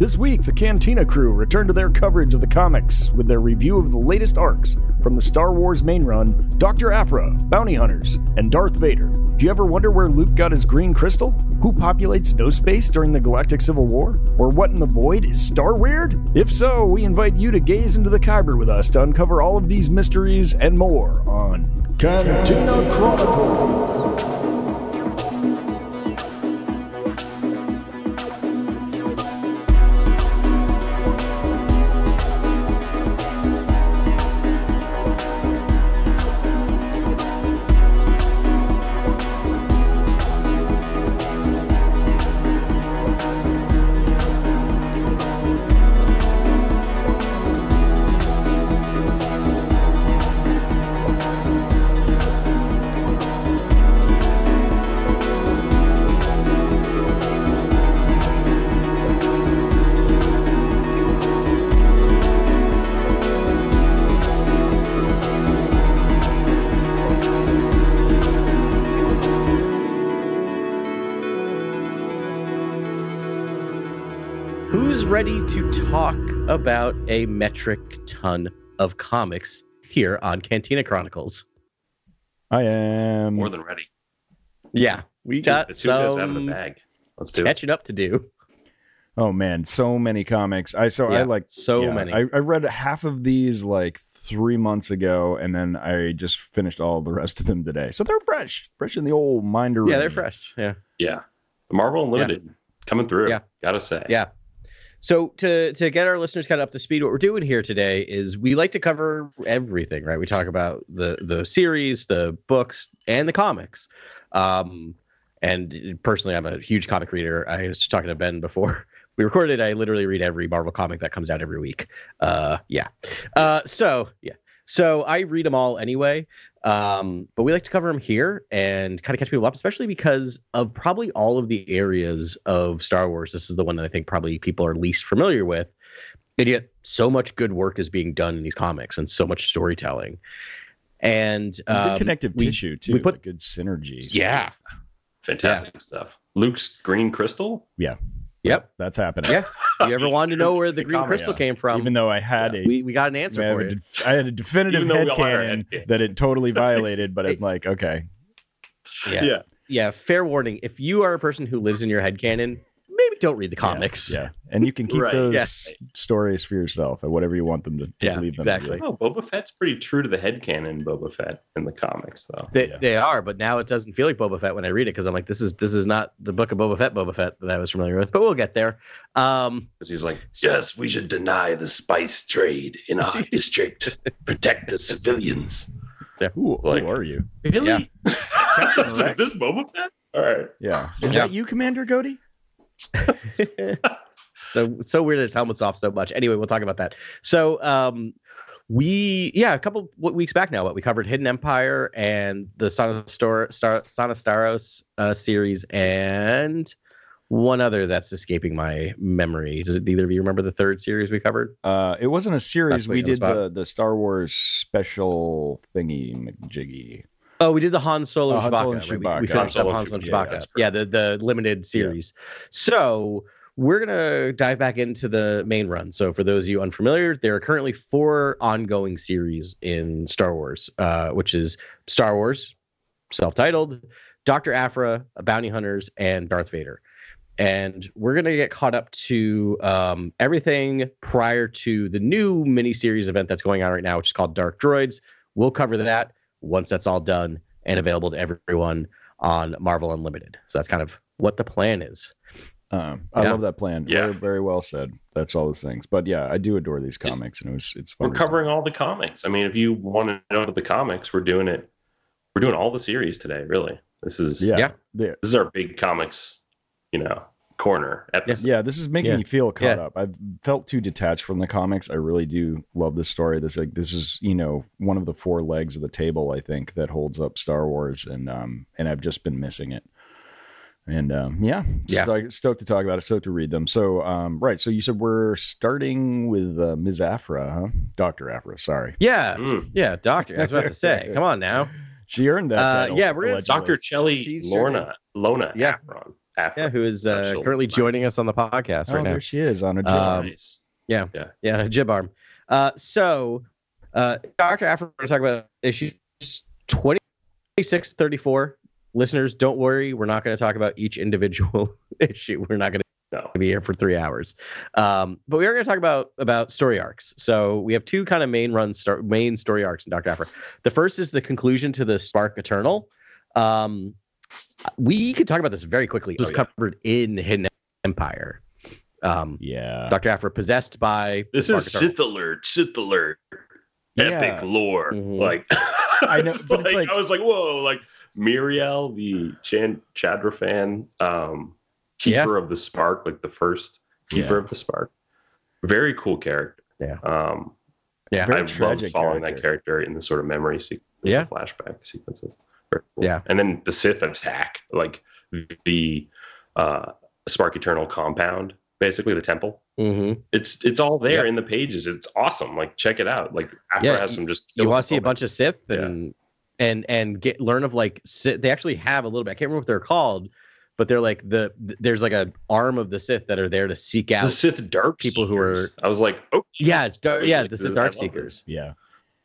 This week, the Cantina crew returned to their coverage of the comics with their review of the latest arcs from the Star Wars main run, Doctor Aphra, Bounty Hunters, and Darth Vader. Do you ever wonder where Luke got his green crystal? Who populates No-Space during the Galactic Civil War? Or what in the void is Starweird? If so, we invite you to gaze into the Kyber with us to uncover all of these mysteries and more on Cantina Chronicles. Ready to talk about a metric ton of comics here on Cantina Chronicles. I am more than ready. Yeah, we got some out of the bag. Let's do catching up to do. Oh man, so many comics. I like so many. I read half of these like 3 months ago, and then I just finished all the rest of them today. So they're fresh in the old minder. Yeah, room. They're fresh. Yeah. The Marvel Unlimited coming through. Yeah, gotta say. Yeah. So to get our listeners kind of up to speed, what we're doing here today is we like to cover everything, right? We talk about the series, the books, and the comics. And personally, I'm a huge comic reader. I was talking to Ben before we recorded. I literally read every Marvel comic that comes out every week. So I read them all anyway. But we like to cover them here and kind of catch people up, especially because of probably all of the areas of Star Wars. This is the one that I think probably people are least familiar with. And yet so much good work is being done in these comics and so much storytelling. And good connective tissue, too. We put like good synergies. Yeah. Fantastic stuff. Luke's green crystal? Yeah. Yep. That's happening. Yeah. You ever wanted to know where the green crystal came from? Even though I had we got an answer for it. I had a definitive headcanon that it totally violated, but I'm like, okay. Yeah. Fair warning. If you are a person who lives in your headcanon, maybe don't read the comics. Yeah. And you can keep those stories for yourself and whatever you want them to believe them. Exactly. Oh, Boba Fett's pretty true to the headcanon Boba Fett in the comics, though. They are, but now it doesn't feel like Boba Fett when I read it because I'm like, this is not the book of Boba Fett that I was familiar with, but we'll get there. Because he's like, yes, we should deny the spice trade in our district, protect the civilians. Yeah. Who are you? Really? Yeah. Is this Boba Fett? All right. Yeah. Is that you, Commander Goatee? so weird that his helmet's off so much. Anyway, we'll talk about that. So a couple weeks back now, we covered Hidden Empire and the Sonastaros series and one other that's escaping my memory. Does either of you remember the third series we covered? It wasn't a series. We did the Star Wars special thingy jiggy. Oh, we did the Han Solo Chewbacca. Right? We finished up Han Solo Chewbacca. Yeah, the limited series. Yeah. So we're going to dive back into the main run. So for those of you unfamiliar, there are currently 4 ongoing series in Star Wars, which is Star Wars, self-titled, Dr. Aphra, Bounty Hunters, and Darth Vader. And we're going to get caught up to everything prior to the new miniseries event that's going on right now, which is called Dark Droids. We'll cover that once that's all done and available to everyone on Marvel Unlimited. So that's kind of what the plan is. I love that plan. Yeah. Very well said. That's all those things. But yeah, I do adore these comics, and it's fun. We're covering all the comics. I mean, if you want to know the comics, we're doing it. We're doing all the series today, really. This is this is our big comics, corner episode. Yeah, this is making me feel caught up. I've felt too detached from the comics. I really do love this story. This is, one of the 4 legs of the table, I think, that holds up Star Wars, and I've just been missing it. And stoked to talk about it, stoked to read them. So so you said we're starting with Ms. Aphra, huh? Dr. Aphra, sorry. Yeah. Mm. Yeah, Doctor. I was about to say. Come on now. She earned that title. Yeah, we're Dr. Chelly Lorna. Lona. Yeah. Aphron. Aphra, who is currently joining us on the podcast right now. There she is on a jib arm. Nice. Yeah, a jib arm. So Dr. Aphra, we're going to talk about issues 26, 34. Listeners, don't worry. We're not going to talk about each individual issue. We're not going to be here for 3 hours. But we are going to talk about story arcs. So we have two kind of main story arcs in Dr. Aphra. The first is the conclusion to the Spark Eternal. We could talk about this very quickly. It was covered in Hidden Empire. Dr. Aphra possessed by... This is Sith alert. Epic lore. Mm-hmm. Like, I know, but it's I was like, whoa, like Muriel, the Chandrafan keeper of the spark, like the first keeper of the spark. Very cool character. Yeah. I love following that character in the sort of memory sequence, flashback sequences. Cool. Yeah. And then the Sith attack, like the Spark Eternal compound, basically the temple. Mm-hmm. It's all there in the pages. It's awesome. Like, check it out. Like, Aphra has some just... You want to see a bunch of Sith and learn of, like, Sith. They actually have a little bit. I can't remember what they're called, but they're like there's like an arm of the Sith that are there to seek out the Sith Dark people Seekers. I was like, oh yeah, the Sith Dark Seekers. Yeah.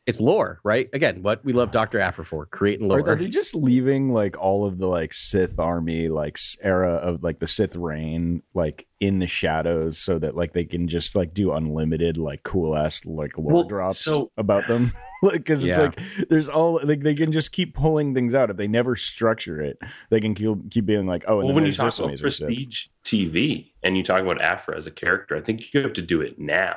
It's lore, right? Again, what we love Dr. Aphra for, creating lore. Are they just leaving like all of the like Sith army, like era of like the Sith reign, like in the shadows, so that like they can just like do unlimited like cool ass like lore drops about them? Because it's like there's all like they can just keep pulling things out if they never structure it. They can keep being like, oh, and when you talk about prestige TV and you talk about Aphra as a character, I think you have to do it now.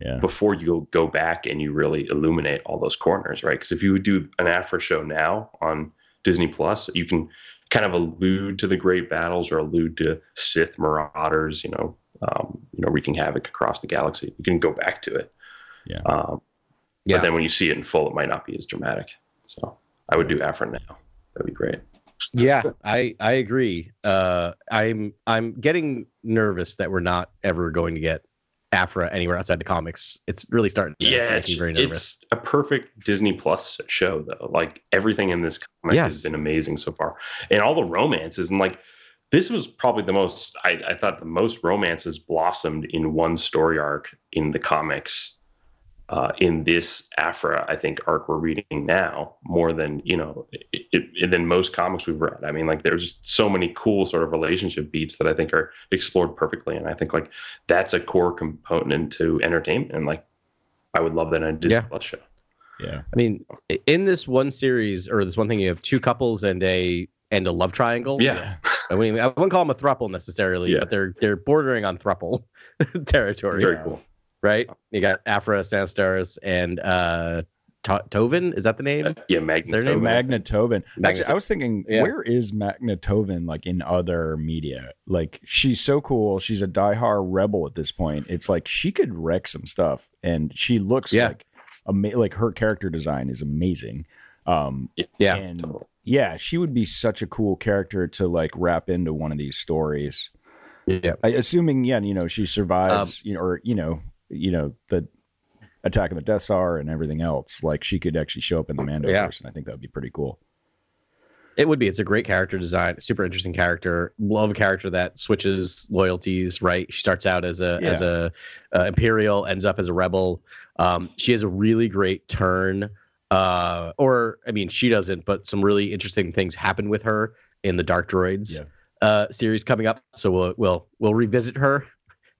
Yeah. Before you go back and you really illuminate all those corners, right? Because if you do an Aphra show now on Disney Plus, you can kind of allude to the great battles or allude to Sith marauders, wreaking havoc across the galaxy. You can go back to it. Yeah. But then when you see it in full, it might not be as dramatic. So I would do Aphra now. That'd be great. Yeah, I agree. I'm getting nervous that we're not ever going to get Aphra anywhere outside the comics. It's really starting to make me very nervous. It's a perfect Disney Plus show, though. Like, everything in this comic has been amazing so far, and all the romances, and like this was probably the most I thought the most romances blossomed in one story arc in the comics in this Aphra I think arc we're reading now, more than than most comics we've read. I mean, like, there's so many cool sort of relationship beats that I think are explored perfectly, and I think like that's a core component to entertainment, and like I would love that in a Disney Plus show. Yeah, I mean, in this one series or this one thing, you have two couples and a love triangle. Yeah, I mean, I wouldn't call them a throuple necessarily, but they're bordering on throuple territory. Very cool. Right, you got Aphra, Sanstaris, and Tovin. Is that the name? Yeah, Magna Tovin. Actually, I was thinking, where is Magna Tovin? Like in other media, like she's so cool. She's a diehard rebel at this point. It's like she could wreck some stuff, and she looks like her character design is amazing. She would be such a cool character to like wrap into one of these stories. Yeah, assuming she survives, the attack of the Death Star and everything else, like she could actually show up in the Mando person. I think that would be pretty cool. It would be. It's a great character design, super interesting character. Love a character that switches loyalties, right? She starts out as a Imperial, ends up as a rebel. She has a really great turn. She doesn't, but some really interesting things happen with her in the Dark Droids series coming up. So we'll revisit her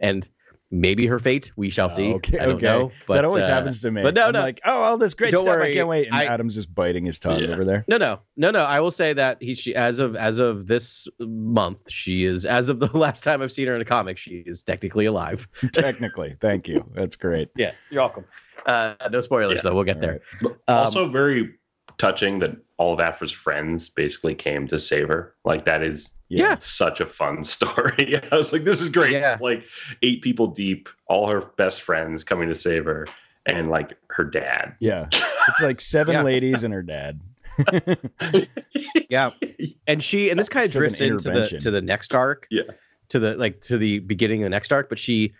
and maybe her fate. We shall see. Okay, I don't know, but that always happens to me. But no, like, oh, all this great stuff. Worry, I can't wait. And Adam's just biting his tongue over there. No. I will say that she as of this month, she is, as of the last time I've seen her in a comic, she is technically alive. Technically, thank you. That's great. Yeah, you're welcome. No spoilers, though. We'll get there. Right. Also, very touching that all of Aphra's friends basically came to save her. Like, that is. Yeah, such a fun story. I was like, this is great. Yeah. Like 8 people deep, all her best friends coming to save her, and like her dad. Yeah, it's like 7 ladies and her dad. Yeah, and this kind of drifts into the next arc. Yeah, to the beginning of the next arc. But she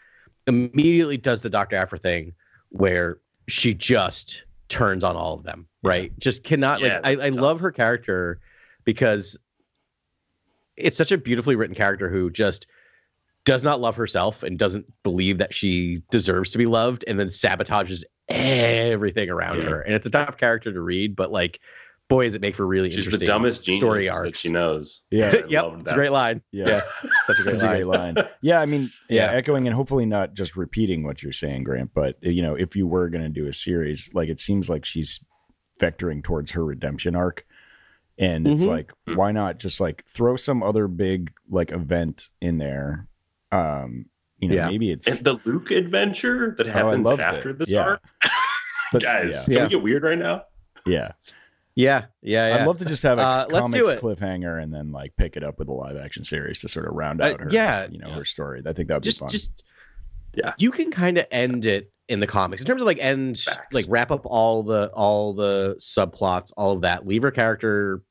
immediately does the Dr. Aphra thing where she just turns on all of them. Right, just cannot. I love her character because it's such a beautifully written character who just does not love herself and doesn't believe that she deserves to be loved, and then sabotages everything around her. And it's a tough character to read, but like, boy, does it make for really interesting story arcs. That she knows. Yeah. It's a great line. Yeah. Such a great line. Yeah. I mean, echoing and hopefully not just repeating what you're saying, Grant, but you know, if you were going to do a series, like it seems like she's vectoring towards her redemption arc. And it's like, why not just like throw some other big like event in there? You know, maybe it's and the Luke adventure that happens after this arc. But, guys, can we get weird right now? Yeah. I'd love to just have a comics cliffhanger and then like pick it up with a live action series to sort of round out her, you know, her story. I think that'd be fun. You can kind of end it in the comics in terms of like end, like wrap up all the subplots, all of that. Leave her character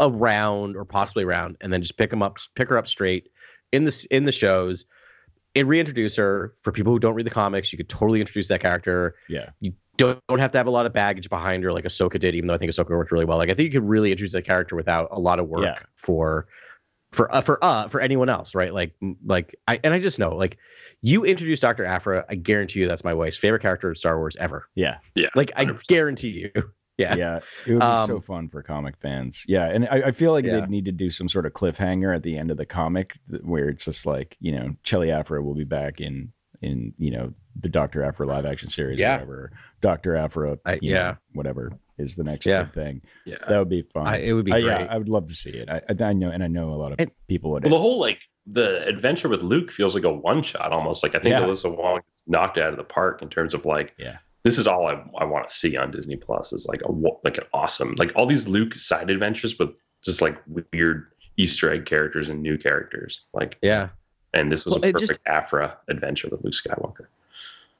around or possibly around, and then just pick her up straight in the shows, and reintroduce her. For people who don't read the comics, you could totally introduce that character. Yeah. You don't have to have a lot of baggage behind her like Ahsoka did, even though I think Ahsoka worked really well. Like I think you could really introduce that character without a lot of work for anyone else, right? I just know, like, you introduce Doctor Aphra, I guarantee you that's my wife's favorite character in Star Wars ever. Yeah. Like 100%. I guarantee you. Yeah. It would be so fun for comic fans. Yeah. And I feel like they'd need to do some sort of cliffhanger at the end of the comic where it's just like, you know, Chelly Aphra will be back in you know, the Dr. Aphra live action series, or whatever. Dr. Aphra, know, whatever is the next thing. Yeah, that would be fun. It would be great. Yeah, I would love to see it. I know, and I know a lot of people would. Well, the whole like the adventure with Luke feels like a one shot almost. Like I think Alyssa Wong knocked it out of the park in terms of like, this is all I want to see on Disney Plus is like an awesome, like all these Luke side adventures with just like weird Easter egg characters and new characters. Like and this was a perfect Aphra adventure with Luke Skywalker.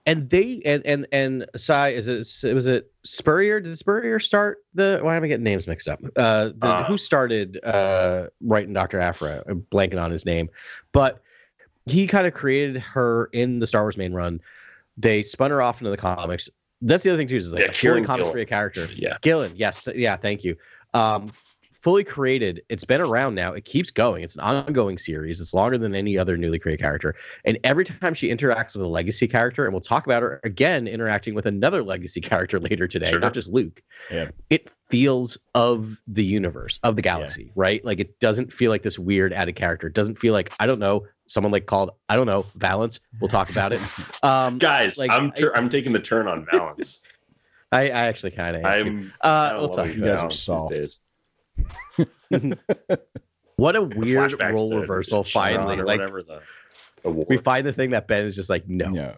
And they and Sai was it Spurrier? Did Spurrier start why am I getting names mixed up? Who started writing Dr. Aphra? I'm blanking on his name, but he kind of created her in the Star Wars main run. They spun her off into the comics. That's the other thing too, is like a fully comics free character. Yeah, Gillen. Yes, thank you. Fully created. It's been around now. It keeps going. It's an ongoing series. It's longer than any other newly created character. And every time she interacts with a legacy character, and we'll talk about her again interacting with another legacy character later today, not just Luke. Yeah. It feels of the universe, of the galaxy, right? Like it doesn't feel like this weird added character. It doesn't feel like, I don't know, someone like called, I don't know, Valance. We'll talk about it. Guys, like, I'm taking the turn on Valance. I actually kind of am. We'll talk. You guys are soft. What a weird role reversal! Finally, like we find the thing that Ben is just like, no.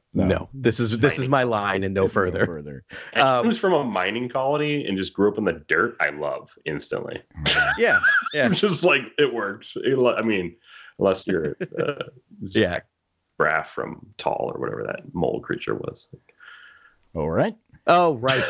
This is my line, and no further. He was from a mining colony and just grew up in the dirt. I love instantly. Yeah. Just like it works. I mean, unless you're Zach Braff from Tall or whatever that mole creature was. All right. Oh right.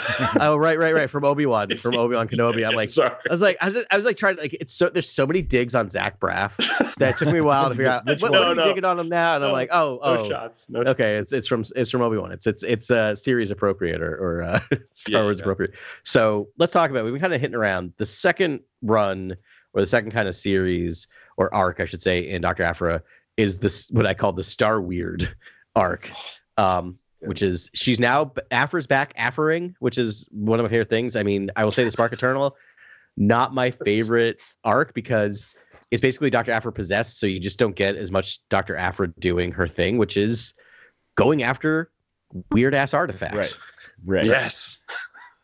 From Obi-Wan Kenobi. I'm like, sorry. I was like trying to like. It's so there's so many digs on Zach Braff that it took me a while to figure out what are you digging on him now. And I'm like, no shots. No okay, shots. It's from Obi-Wan. It's series appropriate or Star Wars appropriate. So let's talk about it. We've been kind of hitting around the second run or the second kind of series or arc, I should say, in Dr. Aphra is this what I call the Starweird arc. Which is she's now Aphra's back Aphra-ing, which is one of my favorite things. I mean, I will say the Spark Eternal, not my favorite arc because it's basically Dr. Aphra possessed, so you just don't get as much Dr. Aphra doing her thing, which is going after weird ass artifacts. Right. Yes.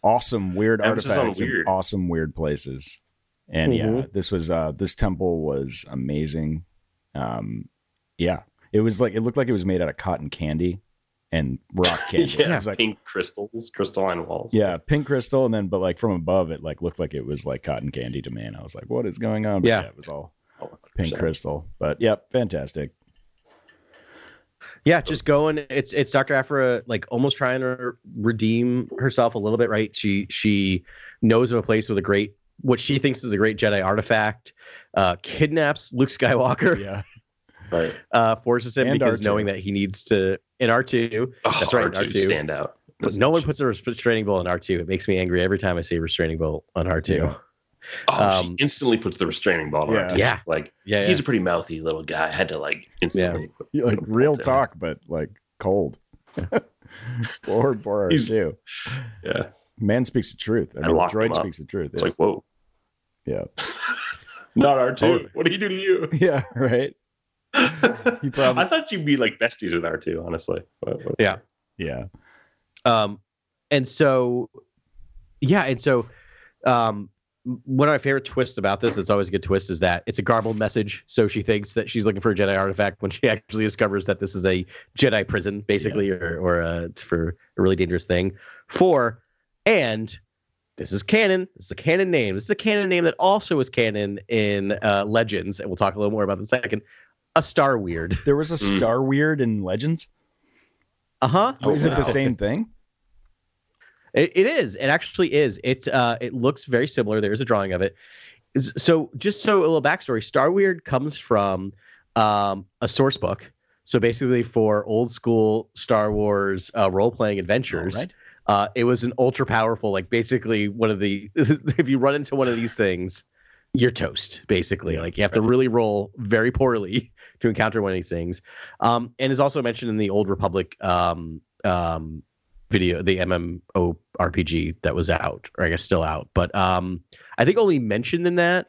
Awesome weird artifacts in awesome weird places. And this was this temple was amazing. It was like it looked like it was made out of cotton candy. And rock candy. It was like pink crystals, crystalline walls. Yeah, pink crystal, and then but like from above, it like looked like it was like cotton candy to me, and I was like, "What is going on?" But it was all 100%. Pink crystal. But fantastic. Yeah, just going. It's Dr. Aphra like almost trying to redeem herself a little bit, right? She knows of a place with a great what she thinks is a great Jedi artifact. Kidnaps Luke Skywalker. Yeah. Right. Forces him and because R2. Knowing that he needs to in R2. Oh, that's right. R2 stand out. No one puts a restraining bolt on R2. It makes me angry every time I see a restraining bolt on R2. Yeah. She instantly puts the restraining ball on. Yeah. Like, he's a pretty mouthy little guy. I had to, like, instantly put, like, real talk, but, like, cold. Poor too. Yeah. Man speaks the truth. I mean, droid speaks the truth. It's like, whoa. Yeah. Not R2. What do you do to you? Yeah, right. You probably... I thought you'd be like besties with R2, honestly. But... Yeah. Yeah. And so one of my favorite twists about this, it's always a good twist, is that it's a garbled message. So she thinks that she's looking for a Jedi artifact when she actually discovers that this is a Jedi prison, basically, or it's for a really dangerous thing. And this is canon. This is a canon name. This is a canon name that also is canon in Legends, and we'll talk a little more about this in a second. A Starweird. There was a Starweird in Legends? Uh-huh. Is it the same thing? It is. It actually is. It looks very similar. There's a drawing of it. So just so a little backstory, Starweird comes from a source book. So basically for old school Star Wars role-playing adventures. Right. It was an ultra powerful, like basically one of the, if you run into one of these things, you're toast, basically. Like you have to really roll very poorly to encounter one of these things. And is also mentioned in the Old Republic video, the MMORPG that was out, or I guess still out, but I think only mentioned in that.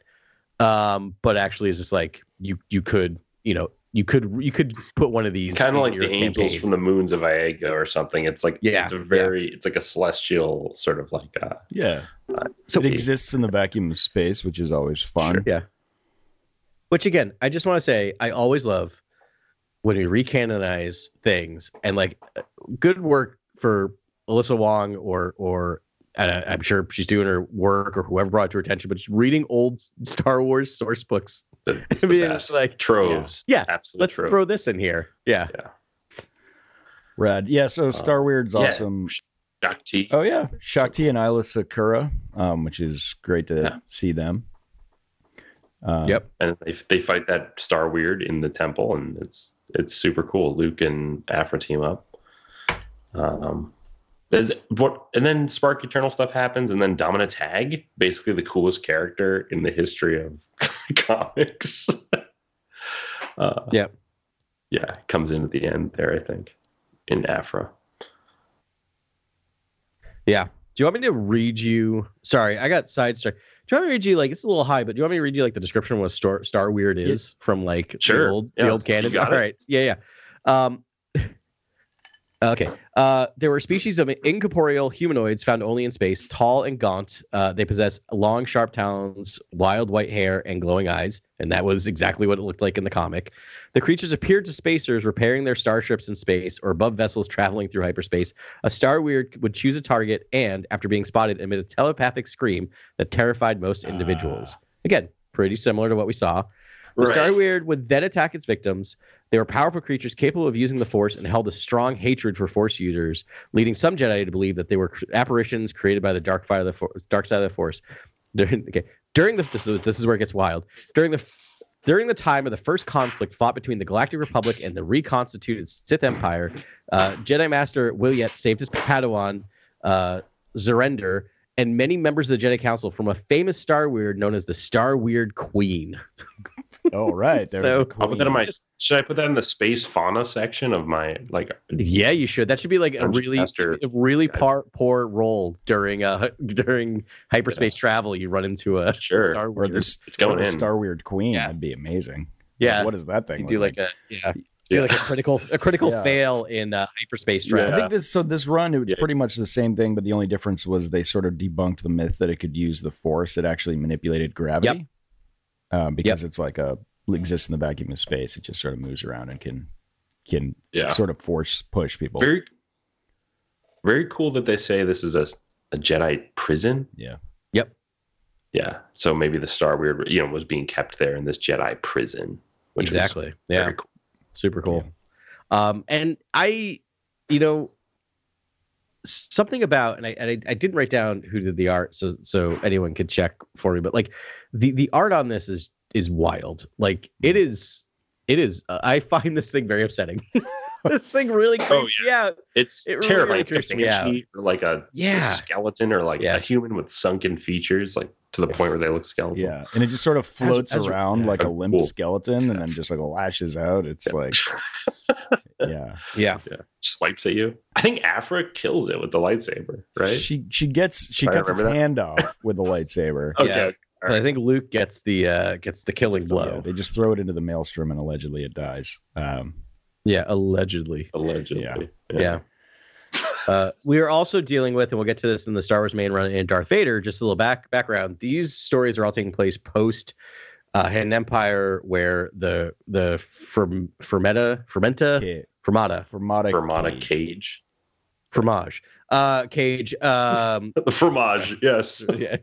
But actually it's just like you could put one of these kind of like the campaign. Angels from the moons of Iago or something. It's like it's like a celestial sort of like so it exists in the vacuum of space, which is always fun. Sure. Yeah. Which again, I just want to say, I always love when we recanonize things, and like good work for Alyssa Wong or I'm sure she's doing her work or whoever brought it to her attention, but she's reading old Star Wars source books. It's the best. Like troves. Yeah. Absolutely. Let's throw this in here. Yeah. Yeah. Rad. Yeah. So Starweird's awesome. Shakti. Oh yeah. Shakti and Isla Sakura, which is great to see them. And they fight that Starweird in the temple, and it's super cool. Luke and Aphra team up. And then Spark Eternal stuff happens, and then Domina Tag, basically the coolest character in the history of comics. Comes in at the end there, I think, in Aphra. Yeah. Do you want me to read you? Sorry, I got sidetracked. Do you want me to read you, like, it's a little high, but do you want me to read you like the description of what Starweird is from like the old canon? All right. Yeah. Okay. There were species of incorporeal humanoids found only in space, tall and gaunt. They possess long, sharp talons, wild white hair, and glowing eyes. And that was exactly what it looked like in the comic. The creatures appeared to spacers repairing their starships in space or above vessels traveling through hyperspace. A Starweird would choose a target and, after being spotted, emit a telepathic scream that terrified most individuals. Again, pretty similar to what we saw. The Starweird would then attack its victims. They were powerful creatures capable of using the Force and held a strong hatred for Force users, leading some Jedi to believe that they were apparitions created by the dark side of the Force. This is where it gets wild. During the time of the first conflict fought between the Galactic Republic and the reconstituted Sith Empire, Jedi Master Williet saved his Padawan, Zarender, and many members of the Jedi Council from a famous Starweird known as the Starweird Queen. Oh, right. Should I put that in the space fauna section of my, like... Yeah, you should. That should be like a really poor role during hyperspace travel. You run into a Starweird. Or the Starweird Queen. Yeah. That'd be amazing. Yeah. Like, what is that thing? You do like a... Yeah. Yeah. Like a critical fail in hyperspace travel. Yeah. I think this run, it's pretty much the same thing, but the only difference was they sort of debunked the myth that it could use the Force. It actually manipulated gravity, because it's like exists in the vacuum of space. It just sort of moves around and can sort of force push people. Very, very cool that they say this is a Jedi prison. Yeah. Yep. Yeah. So maybe the Starweird, was being kept there in this Jedi prison. Which exactly. Yeah. Very cool. Super cool. Yeah. And I, something about, and I didn't write down who did the art so anyone could check for me, but like the art on this is wild. Like it is, I find this thing very upsetting. This thing really creeps me out. It terrifying. Really creeps me out. Like a skeleton or like a human with sunken features, like to the point where they look skeletal. Yeah, and it just sort of floats around like a limp skeleton, and then just like lashes out. It's like, swipes at you. I think Aphra kills it with the lightsaber, right? She cuts its hand off with the lightsaber. Okay. Yeah. Right. I think Luke gets the killing blow. Yeah, they just throw it into the maelstrom, and allegedly it dies. Allegedly. Yeah. We are also dealing with, and we'll get to this in the Star Wars main run and Darth Vader, just a little background. These stories are all taking place post Hidden Empire, where the Cage. The fromage, yes. Yeah.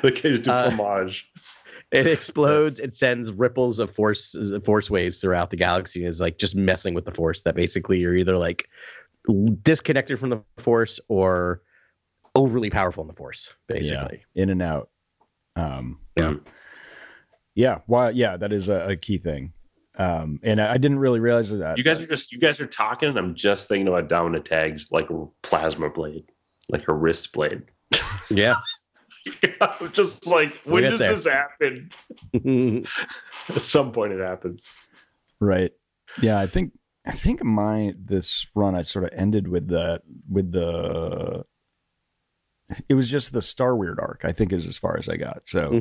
The Cage du fromage. It explodes. It sends ripples of force waves throughout the galaxy, and is like just messing with the force. That basically you're either like disconnected from the force or overly powerful in the force, basically. Yeah. In and out. That is a key thing. And I didn't really realize that. You guys are talking, and I'm just thinking about Domina Tag's like plasma blade, like her wrist blade. Yeah. I'm just like, when does this happen? At some point it happens. Right. Yeah, I think this run I sort of ended with the it was just the Starweird arc, I think, is as far as I got. So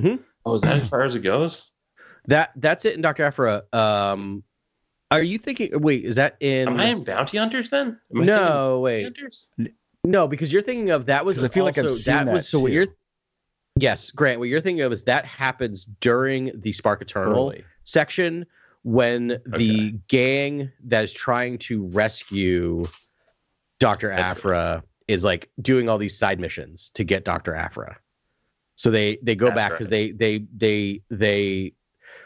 is that as far as it goes? That's it in Dr. Aphra. Are you thinking is that in Am I in Bounty Hunters then? No, wait. Hunters? No, because you're thinking of that was I feel also, like I've seen that was so too. What you're Yes, Grant, what you're thinking of is that happens during the Spark Eternal section. When the gang that is trying to rescue Dr. Aphra is like doing all these side missions to get Dr. Aphra. So they go back because they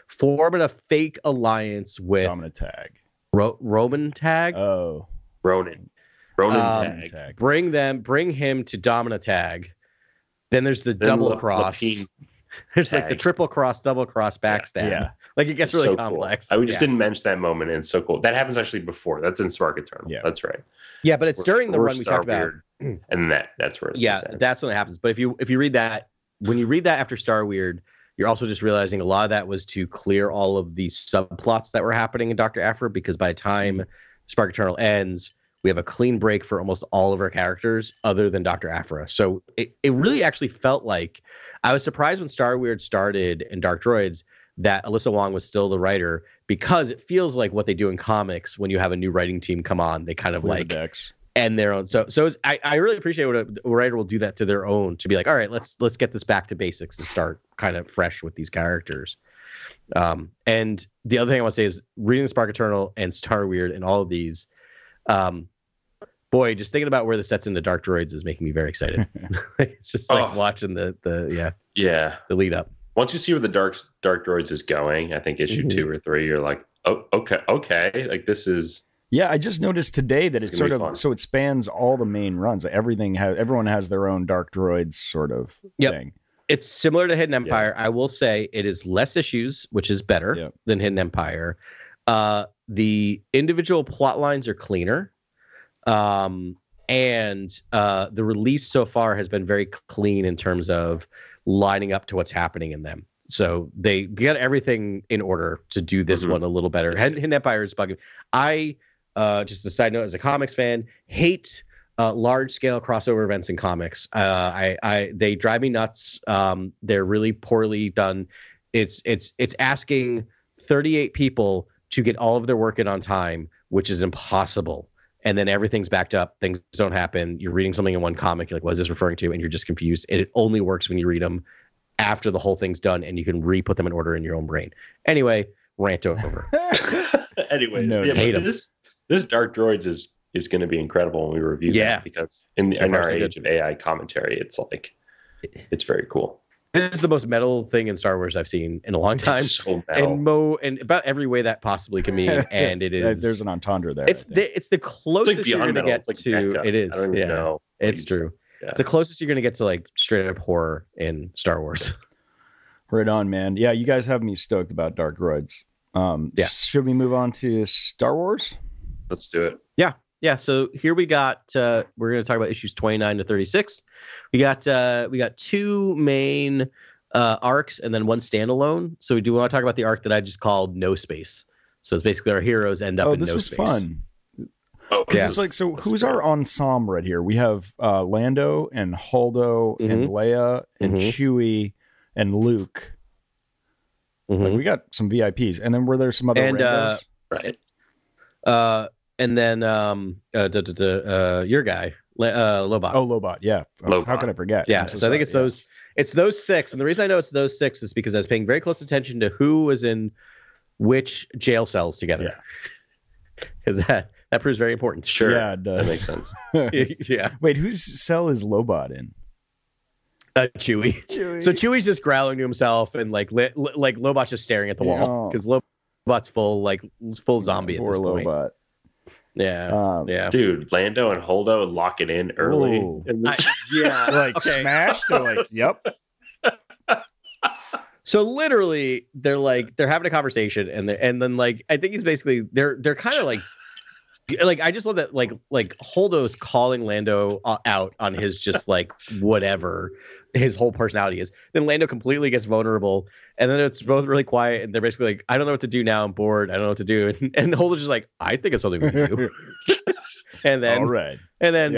form a fake alliance with Ronan Tag. Bring him to Domina Tag. Then there's the double cross. There's like the triple cross, double cross backstab. Yeah. Like it gets really so complex. Cool. I just didn't mention that moment, and it's so cool. That happens actually before. That's in Spark Eternal. Yeah. That's right. Yeah, but it's during the run we talked about. And that's where that's when it happens. But if you read that, when you read that after Starweird, you're also just realizing a lot of that was to clear all of the subplots that were happening in Dr. Aphra, because by the time Spark Eternal ends, we have a clean break for almost all of our characters other than Dr. Aphra. So it really actually felt like I was surprised when Starweird started and Dark Droids that Alyssa Wong was still the writer, because it feels like what they do in comics when you have a new writing team come on, they kind of end their own. So I really appreciate what a writer will do that to their own, to be like, all right, let's get this back to basics and start kind of fresh with these characters. And the other thing I want to say is reading Spark Eternal and Starweird and all of these, just thinking about where this sets into Dark Droids is making me very excited. It's just like watching the lead up. Once you see where the Dark Droids is going, I think issue 2 or 3, you're like, oh, okay, like this is. Yeah, I just noticed today that it's sort of fun. So it spans all the main runs. Like everyone has their own Dark Droids sort of thing. It's similar to Hidden Empire. Yep. I will say it is less issues, which is better than Hidden Empire. The individual plot lines are cleaner. And the release so far has been very clean in terms of lining up to what's happening in them. So they get everything in order to do this one a little better. Hidden Empire is bugging. I just a side note, as a comics fan, hate large scale crossover events in comics. They drive me nuts. They're really poorly done. It's asking 38 people to get all of their work in on time, which is impossible. And then everything's backed up. Things don't happen. You're reading something in one comic. You're like, what is this referring to? And you're just confused. It only works when you read them after the whole thing's done, and you can re-put them in order in your own brain. Anyway, rant over. This Dark Droids is going to be incredible when we review that, because in our age of AI commentary, it's like, it's very cool. This is the most metal thing in Star Wars I've seen in a long time. So metal. And about every way that possibly can mean. And it is. There's an entendre there. It's the closest you're going to get to. It is. I don't even know. It's true. Yeah. It's the closest you're going to get to like straight up horror in Star Wars. Right on, man. Yeah, you guys have me stoked about Dark Droids. Should we move on to Star Wars? Let's do it. Yeah. Yeah, so here we got, we're going to talk about issues 29 to 36. We got two main arcs and then one standalone. So we do want to talk about the arc that I just called No-Space. So it's basically our heroes end up in No-Space. Oh, this was fun. Oh, yeah. It's like, so who's our ensemble right here? We have Lando and Holdo and Leia and Chewie and Luke. Like, we got some VIPs, and then were there some other randos? Right. And then your guy, Lobot. Oh, Lobot. Yeah. Lobot. How could I forget? Yeah. So I think it's those. It's those six, and the reason I know it's those six is because I was paying very close attention to who was in which jail cells together. Because that proves very important. Sure. Yeah, it does. That makes sense. Yeah. Wait, whose cell is Lobot in? Chewie. So Chewie's just growling to himself, and like Lobot's just staring at the wall, because Lobot's full zombie at this point. Lobot. Yeah, yeah. Dude, Lando and Holdo lock it in early. Smash. They're like, yep. So literally, they're having a conversation, and then I think he's basically they're kind of like. Like, I just love that, like Holdo's calling Lando out on his just, like, whatever his whole personality is. Then Lando completely gets vulnerable, and then it's both really quiet, and they're basically like, I don't know what to do now, I'm bored, I don't know what to do. And Holdo's just like, I think it's something we can do. and then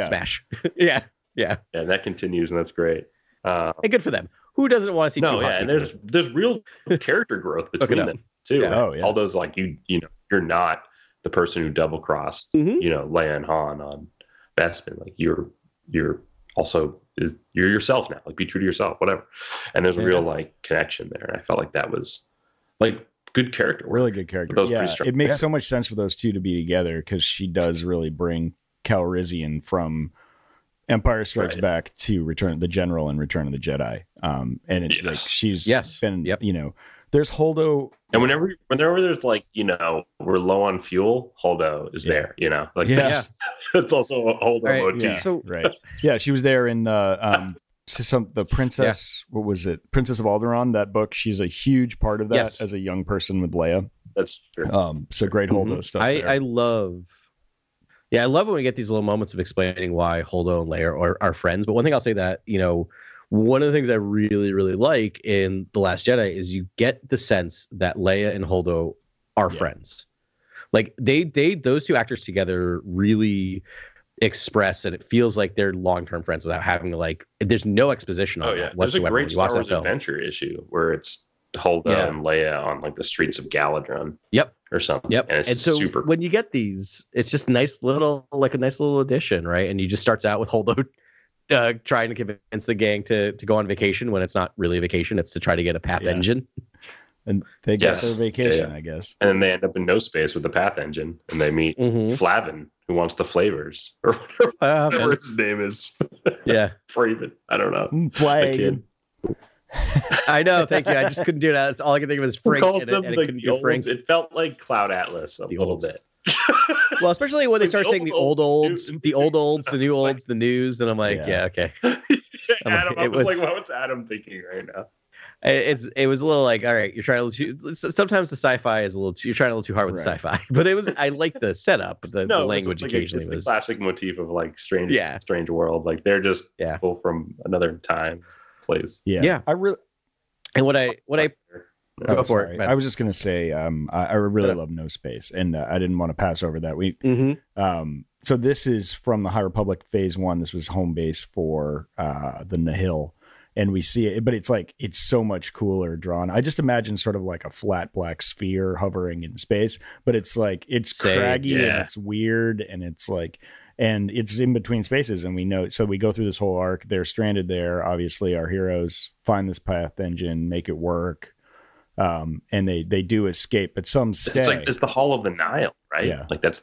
smash. Yeah. And that continues, and that's great. And good for them. Who doesn't want to see Chewbacca? Yeah, and there's real character growth between them, too. Yeah. Oh, yeah. Holdo's like, you know, you're not the person who double crossed, you know, Leia and Han on Bespin. Like you're yourself now. Like, be true to yourself, whatever. And there's a real connection there. And I felt like that was good character work. Really good character. It makes so much sense for those two to be together, because she does really bring Calrissian from Empire Strikes Back to Return the General and Return of the Jedi. And it's she's been you know. There's Holdo, and whenever there's we're low on fuel, Holdo is there. You know, that's also a Holdo motif. Yeah. So she was there in the Princess. Yeah. What was it? Princess of Alderaan. That book. She's a huge part of that as a young person with Leia. That's true. So great Holdo stuff. I love. Yeah, I love when we get these little moments of explaining why Holdo and Leia are friends. But one thing I'll say that one of the things I really, really like in The Last Jedi is you get the sense that Leia and Holdo are friends. Like those two actors together really express, and it feels like they're long-term friends without having to there's no exposition on that whatsoever. There's a great Star Wars Adventure issue where it's Holdo and Leia on the streets of Galadron. Yep. Or something. Yep. And so super cool. When you get these, it's just a nice little addition, right? And you just starts out with Holdo trying to convince the gang to go on vacation when it's not really a vacation. It's to try to get a path engine. And they get their vacation, I guess. And they end up in No-Space with the path engine, and they meet Flavin, who wants the flavors, or whatever his name is. Flavin. I don't know. Flavin. I know. Thank you. I just couldn't do that. All I could think of was Frank. It felt like Cloud Atlas a little bit. Well, especially when they start saying the old olds, the new olds, the news, and I'm like, okay. What's Adam thinking right now? It was a little all right, you're trying to. Sometimes the sci-fi is you're trying a little too hard with sci-fi, but I like the setup, the language occasionally was the classic motif of strange world, they're just people from another time, place. Yeah. I really. Go for it. I was just going to say, I really love No-Space, and I didn't want to pass over that. So this is from the High Republic Phase 1. This was home base for the Nihil, and we see it, but it's so much cooler drawn. I just imagine sort of like a flat black sphere hovering in space, but it's craggy and it's weird, and and it's in between spaces, and we know. So we go through this whole arc. They're stranded there. Obviously, our heroes find this path engine, make it work. And they do escape, but some stay. It's the Hall of the Nile, right? Yeah. That's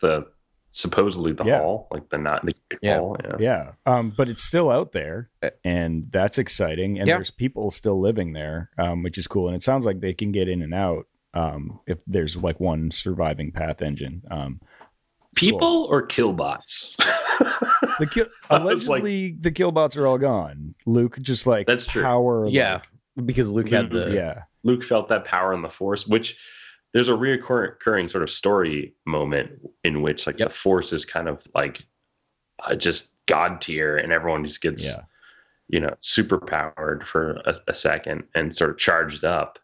supposedly the hall, the hall. Yeah. But it's still out there, and that's exciting. And there's people still living there, which is cool. And it sounds like they can get in and out, if there's one surviving path engine, people or killbots. Allegedly the killbots are all gone. Luke just that's true. Power. Yeah. Because Luke had Luke felt that power in the Force, which there's a recurring sort of story moment in which the Force is kind of just God tier, and everyone just gets you know, super powered for a second and sort of charged up.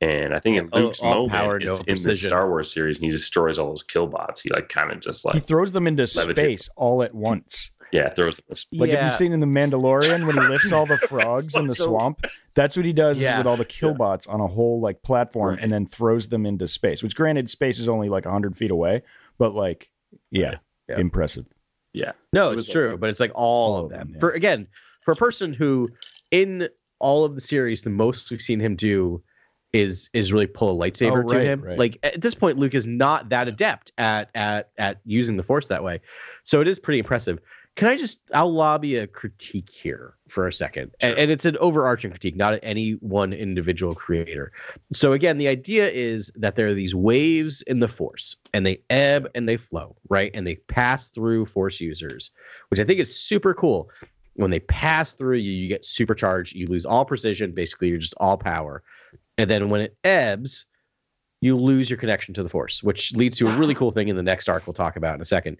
And I think in Luke's moment, it's in the Star Wars series, and he destroys all those killbots. He like kind of just like he throws them into space all at once. Yeah, throws them into space. Like, have you seen in the Mandalorian when he lifts all the frogs in the swamp? That's what he does with all the killbots on a whole like platform, and then throws them into space. Which, granted, space is only like 100 feet away, but like, impressive. Yeah, no, it's true, but it's like all of them. Yeah. For a person who, in all of the series, the most we've seen him do is really pull a lightsaber to him. Right. Like at this point, Luke is not that adept at using the Force that way. So it is pretty impressive. Can I just, I'll lobby a critique here for a second. Sure. And it's an overarching critique, not any one individual creator. So again, the idea is that there are these waves in the Force and they ebb and they flow, right? And they pass through Force users, which I think is super cool. When they pass through you, you get supercharged, you lose all precision. Basically, you're just all power. And then when it ebbs, you lose your connection to the Force, which leads to a really cool thing in the next arc we'll talk about in a second.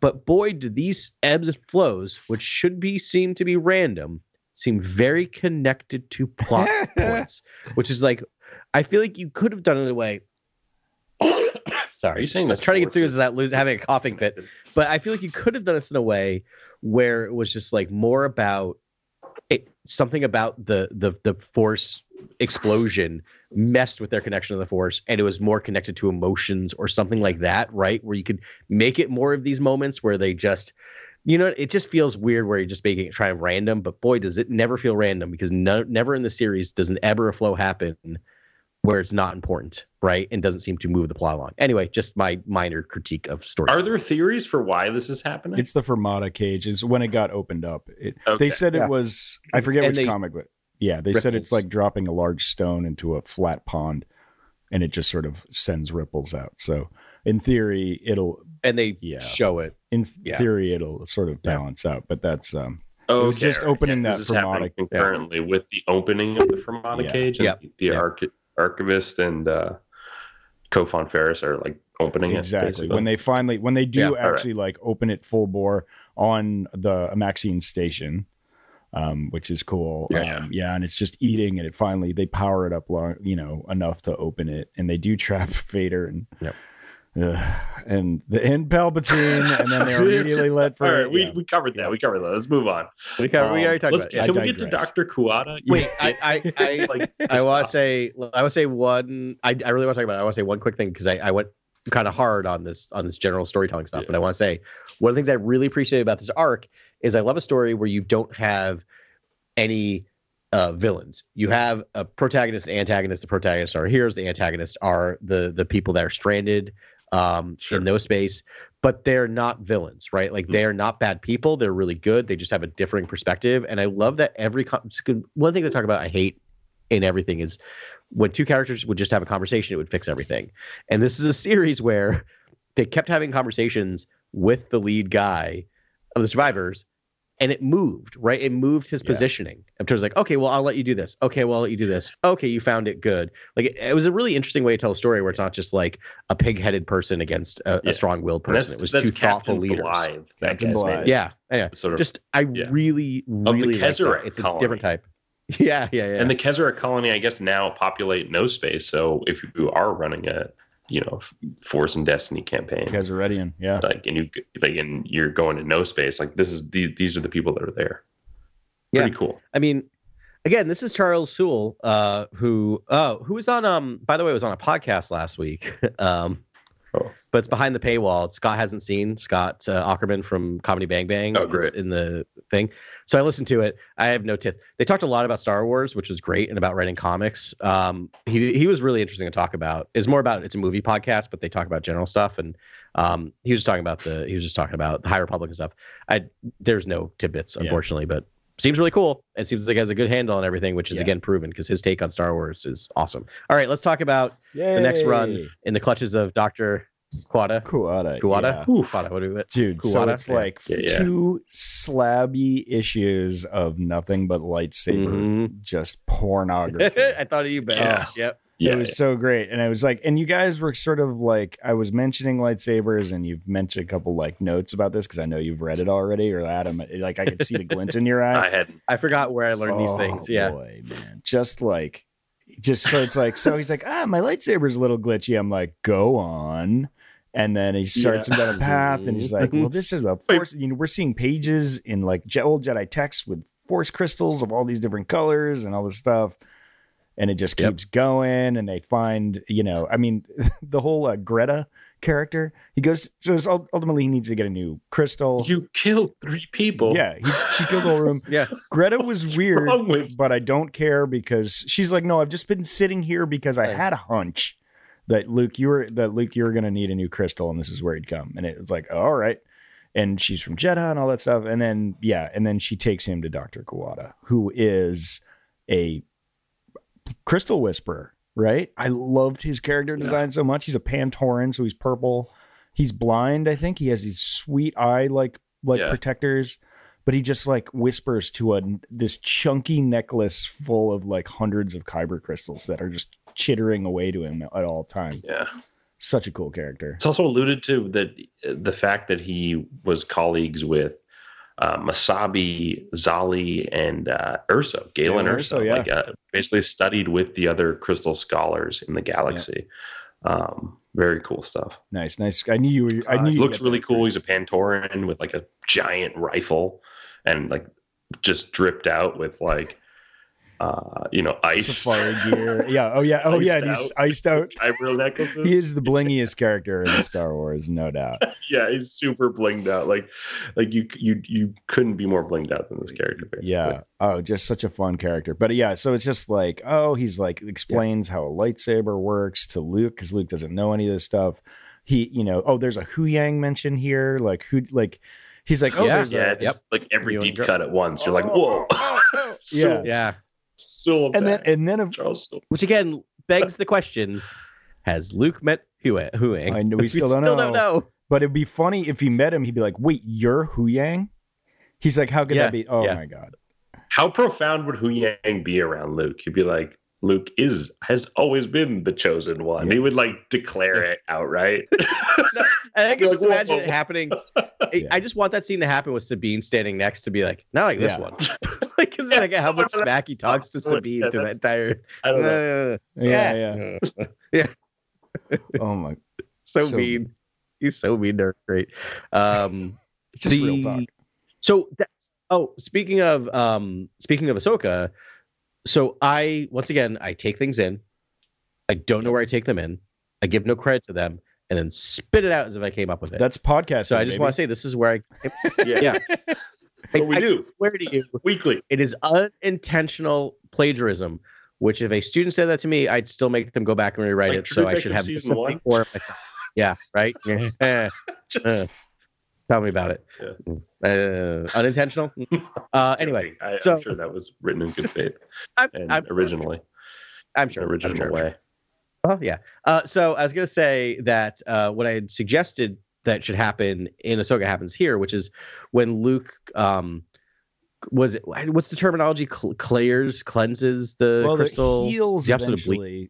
But boy, do these ebbs and flows, which should be seem to be random, seem very connected to plot points, which is like, I feel like you could have done it in a way. Sorry, you're saying I was trying to get through this without having a coughing fit. But I feel like you could have done this in a way where it was just like more about it, something about the Force explosion messed with their connection to the Force, and it was more connected to emotions or something like that, right? Where you could make it more of these moments where they just, you know, it just feels weird where you're just making it try random. But boy, does it never feel random, because never in the series does an ebb or a flow happen where it's not important, right? And doesn't seem to move the plot along. Anyway, just my minor critique of story. Are there theories for why this is happening? It's the Fermata cage is when it got opened up. They said it was, I forget which comic, but they ripples. Said it's like dropping a large stone into a flat pond and it just sort of sends ripples out. So in theory, it'll... And they show it. In theory, it'll sort of balance out, but that's... it was just opening that Fermata concurrently with the opening of the Fermata cage and the Archivist and Kofan Ferris are like opening it. Basically. When they finally, like open it full bore on the Amaxian station, which is cool. And it's just eating, and it finally, they power it up long, you know, enough to open it. And they do trap Vader and the end Palpatine, and then they're immediately let free. All right, we covered that. Let's move on. We already talked about it. Can we get to Dr. Kuwata? Wait, I like, I really want to talk about it. I want to say one quick thing, because I went kind of hard on this general storytelling stuff, but I want to say one of the things I really appreciate about this arc is I love a story where you don't have any villains. You have a protagonist and antagonist. The protagonists are heroes. The antagonists are the people that are stranded in no space, but they're not villains, right? Like they're not bad people. They're really good. They just have a differing perspective. And I love that one thing to talk about I hate in everything is when two characters would just have a conversation, it would fix everything. And this is a series where they kept having conversations with the lead guy of the survivors, and it moved, right? It moved his positioning in terms of like, okay, well, I'll let you do this. Okay, well, I'll let you do this. Okay, you found it good. Like it was a really interesting way to tell a story where it's not just like a pig-headed person against a strong-willed person. It was two thoughtful leaders. Captain Blythe. Yeah. Anyway, really like it's colony. A different type. Yeah. And the Kesera colony, I guess, now populate no space. So if you are running a Force and Destiny campaign, Keseradian, and you're going to no space, like this is these are the people that are there. Pretty cool. I mean, again, this is Charles Sewell, who was on by the way, was on a podcast last week, but it's behind the paywall. Scott hasn't seen Scott Aukerman from Comedy Bang Bang. Oh, great! In the thing, so I listened to it. I have no tip. They talked a lot about Star Wars, which was great, and about writing comics. He was really interesting to talk about. It's more about, it's a movie podcast, but they talk about general stuff. And he was just talking about the High Republic and stuff. There's no tidbits, unfortunately, but seems really cool. It seems like he has a good handle on everything, which is again proven because his take on Star Wars is awesome. All right, let's talk about the next run in the clutches of Dr. Kuwata. What do we Dude, Kuwata? So it's like two slabby issues of nothing but lightsaber, just pornography. I thought of you, Ben. Yep. Yeah, it was so great. And I was like, and you guys were sort of like, I was mentioning lightsabers and you've mentioned a couple like notes about this because I know you've read it already, or Adam, like I could see the glint in your eye. I hadn't. I forgot where I learned these things. Yeah, boy, man. Just so it's like, so he's like, my lightsaber's a little glitchy. I'm like, go on. And then he starts him down a path and he's like, well, this is a force. You know, we're seeing pages in like old Jedi texts with force crystals of all these different colors and all this stuff. And it just keeps going. And they find, you know, I mean, the whole Greta character, he goes, so ultimately he needs to get a new crystal. You killed three people. Yeah. She killed the whole room. Yeah. Greta was weird, but I don't care because she's like, no, I've just been sitting here because I had a hunch that Luke, you were going to need a new crystal and this is where he'd come. And it was like, oh, all right. And she's from Jedha and all that stuff. And then, and then she takes him to Dr. Kuwata, who is a crystal whisperer, right? I loved his character design so much. He's a Pantoran, so he's purple. He's blind, I think. He has these sweet eye, like protectors. But he just like whispers to this chunky necklace full of like hundreds of kyber crystals that are just chittering away to him at all time. Yeah, such a cool character. It's also alluded to that the fact that he was colleagues with Masabi, Zali, and Urso, Galen Urso. Yeah. Like basically studied with the other crystal scholars in the galaxy. Yeah. Very cool stuff. Nice. I knew you were. Looks really cool. He's a Pantoran with like a giant rifle and like just dripped out with like. Ice safari gear. Yeah. Oh yeah. He's iced out. Kyber necklaces. He is the blingiest character in Star Wars, no doubt. Yeah, he's super blinged out. Like you couldn't be more blinged out than this character. Basically. Yeah. Oh, just such a fun character. But yeah, so it's just like, he's like explains how a lightsaber works to Luke because Luke doesn't know any of this stuff. He, there's a Huyang mention here. Like who, like. He's like, like every deep cut at once. You're like, whoa. So, yeah. So and then Charles, which again begs the question: has Luke met Huyang? I know we still don't know. But it'd be funny if he met him. He'd be like, "Wait, you're Huyang?" He's like, "How could that be?" Oh my god! How profound would Huyang be around Luke? He'd be like, "Luke has always been the chosen one." Yeah. He would like declare it outright. No, I can just imagine it happening. Yeah. I just want that scene to happen with Sabine standing next to be like, "Not like this one." Because like how much smack he talks to Sabine through that entire. I don't know. Yeah. Oh my, so mean. He's so mean. They're great. It's just real talk. So speaking of Ahsoka, so I take things in. I don't know where I take them in. I give no credit to them. And then spit it out as if I came up with it. That's podcasting. So I just want to say this is where I. yeah. What we do. I swear to you, weekly. It is unintentional plagiarism, which if a student said that to me, I'd still make them go back and rewrite it. So I should have something for myself. Yeah, right? Tell me about it. Yeah. Unintentional? Anyway. I'm sure that was written in good faith. Originally. I'm sure. Original way. Oh, yeah. So I was going to say that what I had suggested that should happen in Ahsoka happens here, which is when Luke what's the terminology? Clears, cleanses the crystal. Well, heals eventually.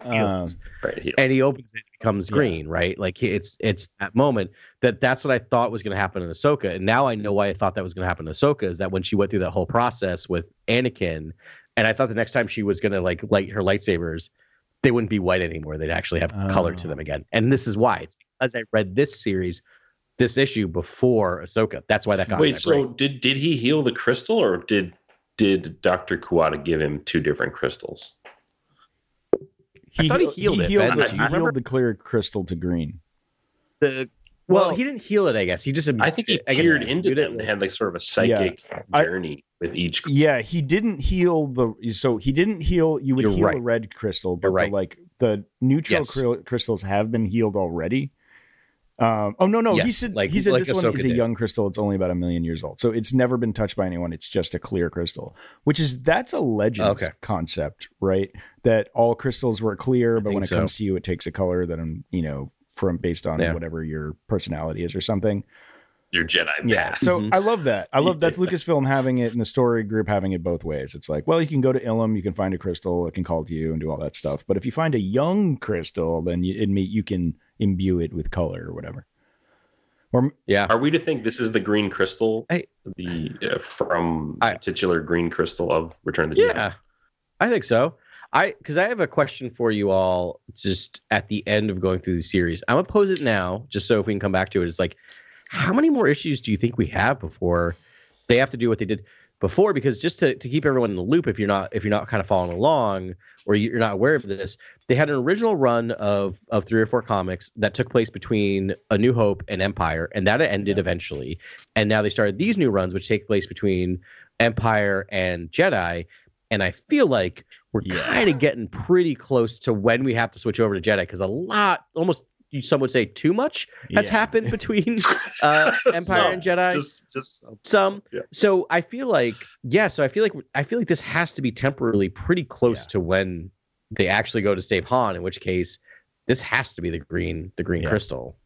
And he opens it and becomes green, right? Like it's that moment that's what I thought was going to happen in Ahsoka. And now I know why I thought that was going to happen in Ahsoka is that when she went through that whole process with Anakin, and I thought the next time she was going to like light her lightsabers, they wouldn't be white anymore. They'd actually have color to them again. And this is why. It's because I read this issue before Ahsoka. That's why that got me. Wait, so did he heal the crystal or did Dr. Kuwata give him two different crystals? I thought he healed it. He healed the clear crystal to green. Well, he didn't heal it, I guess. He just... I think he peered into them and had like sort of a psychic journey with each crystal. Yeah, he didn't heal the... So he didn't heal... You would heal the red crystal, but the neutral crystals have been healed already. He said this one is a young crystal. It's only about 1 million years old. So it's never been touched by anyone. It's just a clear crystal, which is that's a Legends concept, right? That all crystals were clear, but when it comes to you, it takes a color that, based on whatever your personality is or something. your Jedi path. Yeah. So I love that. I love that's Lucasfilm having it and the story group having it both ways. It's like, well, you can go to Ilum, you can find a crystal, it can call to you and do all that stuff. But if you find a young crystal, then you can imbue it with color or whatever. Or, yeah. Are we to think this is the green crystal from the titular green crystal of Return of the Jedi? Yeah, I think so. Because I have a question for you all just at the end of going through the series. I'm going to pose it now, just so if we can come back to it. It's like, how many more issues do you think we have before they have to do what they did before? Because just to keep everyone in the loop, if you're not kind of following along or you're not aware of this, they had an original run of 3 or 4 comics that took place between A New Hope and Empire, and that ended eventually. And now they started these new runs, which take place between Empire and Jedi. And I feel like we're kind of getting pretty close to when we have to switch over to Jedi, because a lot, almost some would say too much, has happened between Empire and Jedi. Just some. Yeah. So I feel like, I feel like this has to be temporarily pretty close to when they actually go to save Han. In which case, this has to be the green crystal.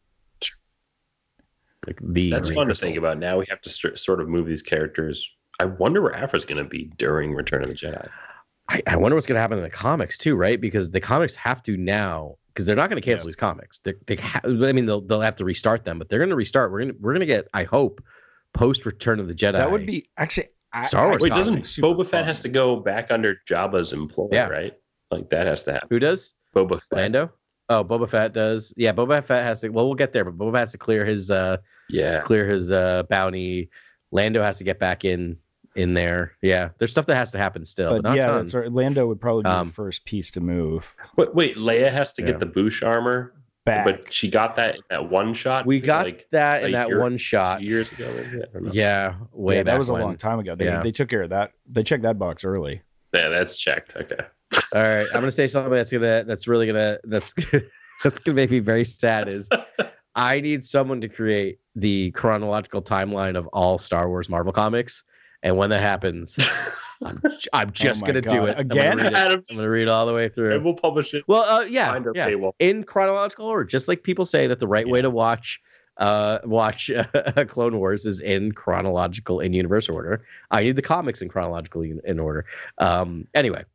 Like that's fun crystal to think about. Now we have to sort of move these characters. I wonder where Aphra's going to be during Return of the Jedi. I wonder what's going to happen in the comics too, right? Because the comics have to now, because they're not going to cancel these comics. They'll have to restart them, but they're going to restart. We're going to get, I hope, post Return of the Jedi. That would be actually Star Wars. Wait, doesn't Boba Fett has to go back under Jabba's employ, right? Like that has to happen. Who does? Boba Fett. Lando? Oh, Boba Fett does. Yeah, Boba Fett has to. Well, we'll get there, but Boba has to clear his bounty. Lando has to get back in there. Yeah, there's stuff that has to happen still, but not that's right. Lando would probably be the first piece to move. Wait, Leia has to get the Boosh armor back, but she got that in that one shot. We got that in that one shot 2 years ago. Way back. That was a long time ago. They took care of that. They checked that box early. Yeah, that's checked. Okay. All right, I'm gonna say something that's gonna make me very sad. Is I need someone to create the chronological timeline of all Star Wars Marvel comics. And when that happens, I'm just going to do it. Again? I'm going to read it all the way through. And we'll publish it. Well, in chronological order, just like people say that the right way to watch Clone Wars is in chronological, in-universe order. I need the comics in chronological in order. Anyway,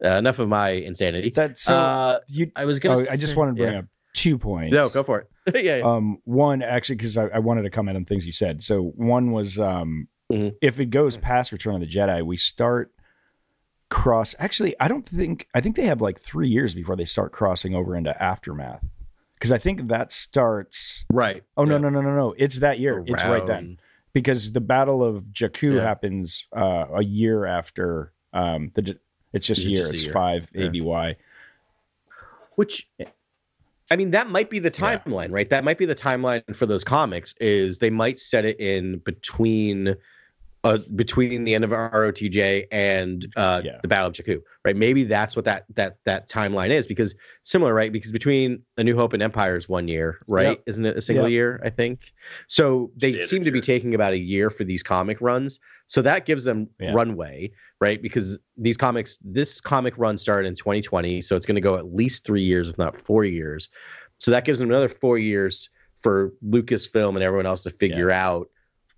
enough of my insanity. I just wanted to bring up 2 points. No, go for it. Yeah. One, actually, because I wanted to comment on things you said. So one was... If it goes past Return of the Jedi, we start I think they have like 3 years before they start crossing over into Aftermath, because I think that starts right. Oh yeah. No! It's that year. It's right then, because the Battle of Jakku happens a year after It's 5 ABY, which. I mean, that might be the timeline, right? That might be the timeline for those comics. Is they might set it in between the end of ROTJ and the Battle of Jakku, right? Maybe that's what that timeline is, because similar, right? Because between A New Hope and Empire is 1 year, right? Yep. Isn't it a single year? I think so. They seem to be taking about a year for these comic runs, so that gives them runway, right? Because these comics, this comic run started in 2020, so it's going to go at least 3 years, if not 4 years. So that gives them another 4 years for Lucasfilm and everyone else to figure out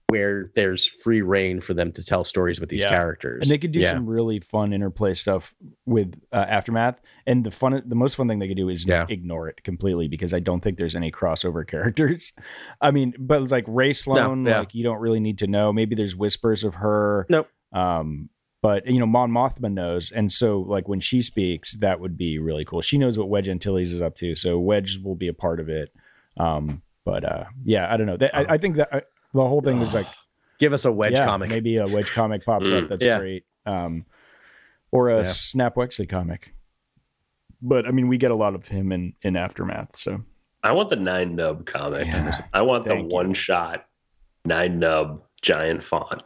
where there's free reign for them to tell stories with these characters. And they could do some really fun interplay stuff with Aftermath. And the most fun thing they could do is ignore it completely, because I don't think there's any crossover characters. I mean, but it's like Ray Sloan, like you don't really need to know. Maybe there's whispers of her. Nope. But Mon Mothma knows, and so like when she speaks, that would be really cool. She knows what Wedge Antilles is up to, so Wedge will be a part of it. I don't know. I think that the whole thing is like, give us a Wedge comic. Maybe a Wedge comic pops up. That's great. Or a Snap Wexley comic. But I mean, we get a lot of him in Aftermath. So I want the 9-nub comic. Yeah, I want the one-shot 9-nub giant font.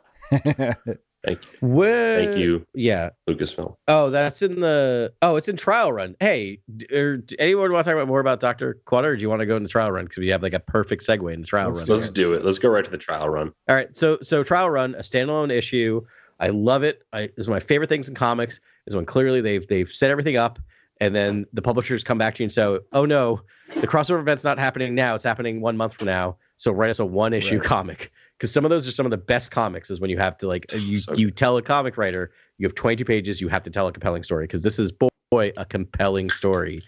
Thank you. Thank you. Yeah. Lucasfilm. Oh, that's in it's in Trial Run. Hey, do anyone want to talk about more about Dr. Kuwata, or do you want to go into Trial Run? Because we have like a perfect segue into Trial Run. Let's do it. Let's go right to the Trial Run. All right. So Trial Run, a standalone issue. I love it. It's one of my favorite things in comics is when clearly they've set everything up, and then the publishers come back to you and say, oh no, the crossover event's not happening now. It's happening 1 month from now. So write us a one-issue comic, because some of those are some of the best comics, is when you have to, like, you tell a comic writer, you have 22 pages, you have to tell a compelling story, because this is, boy, a compelling story.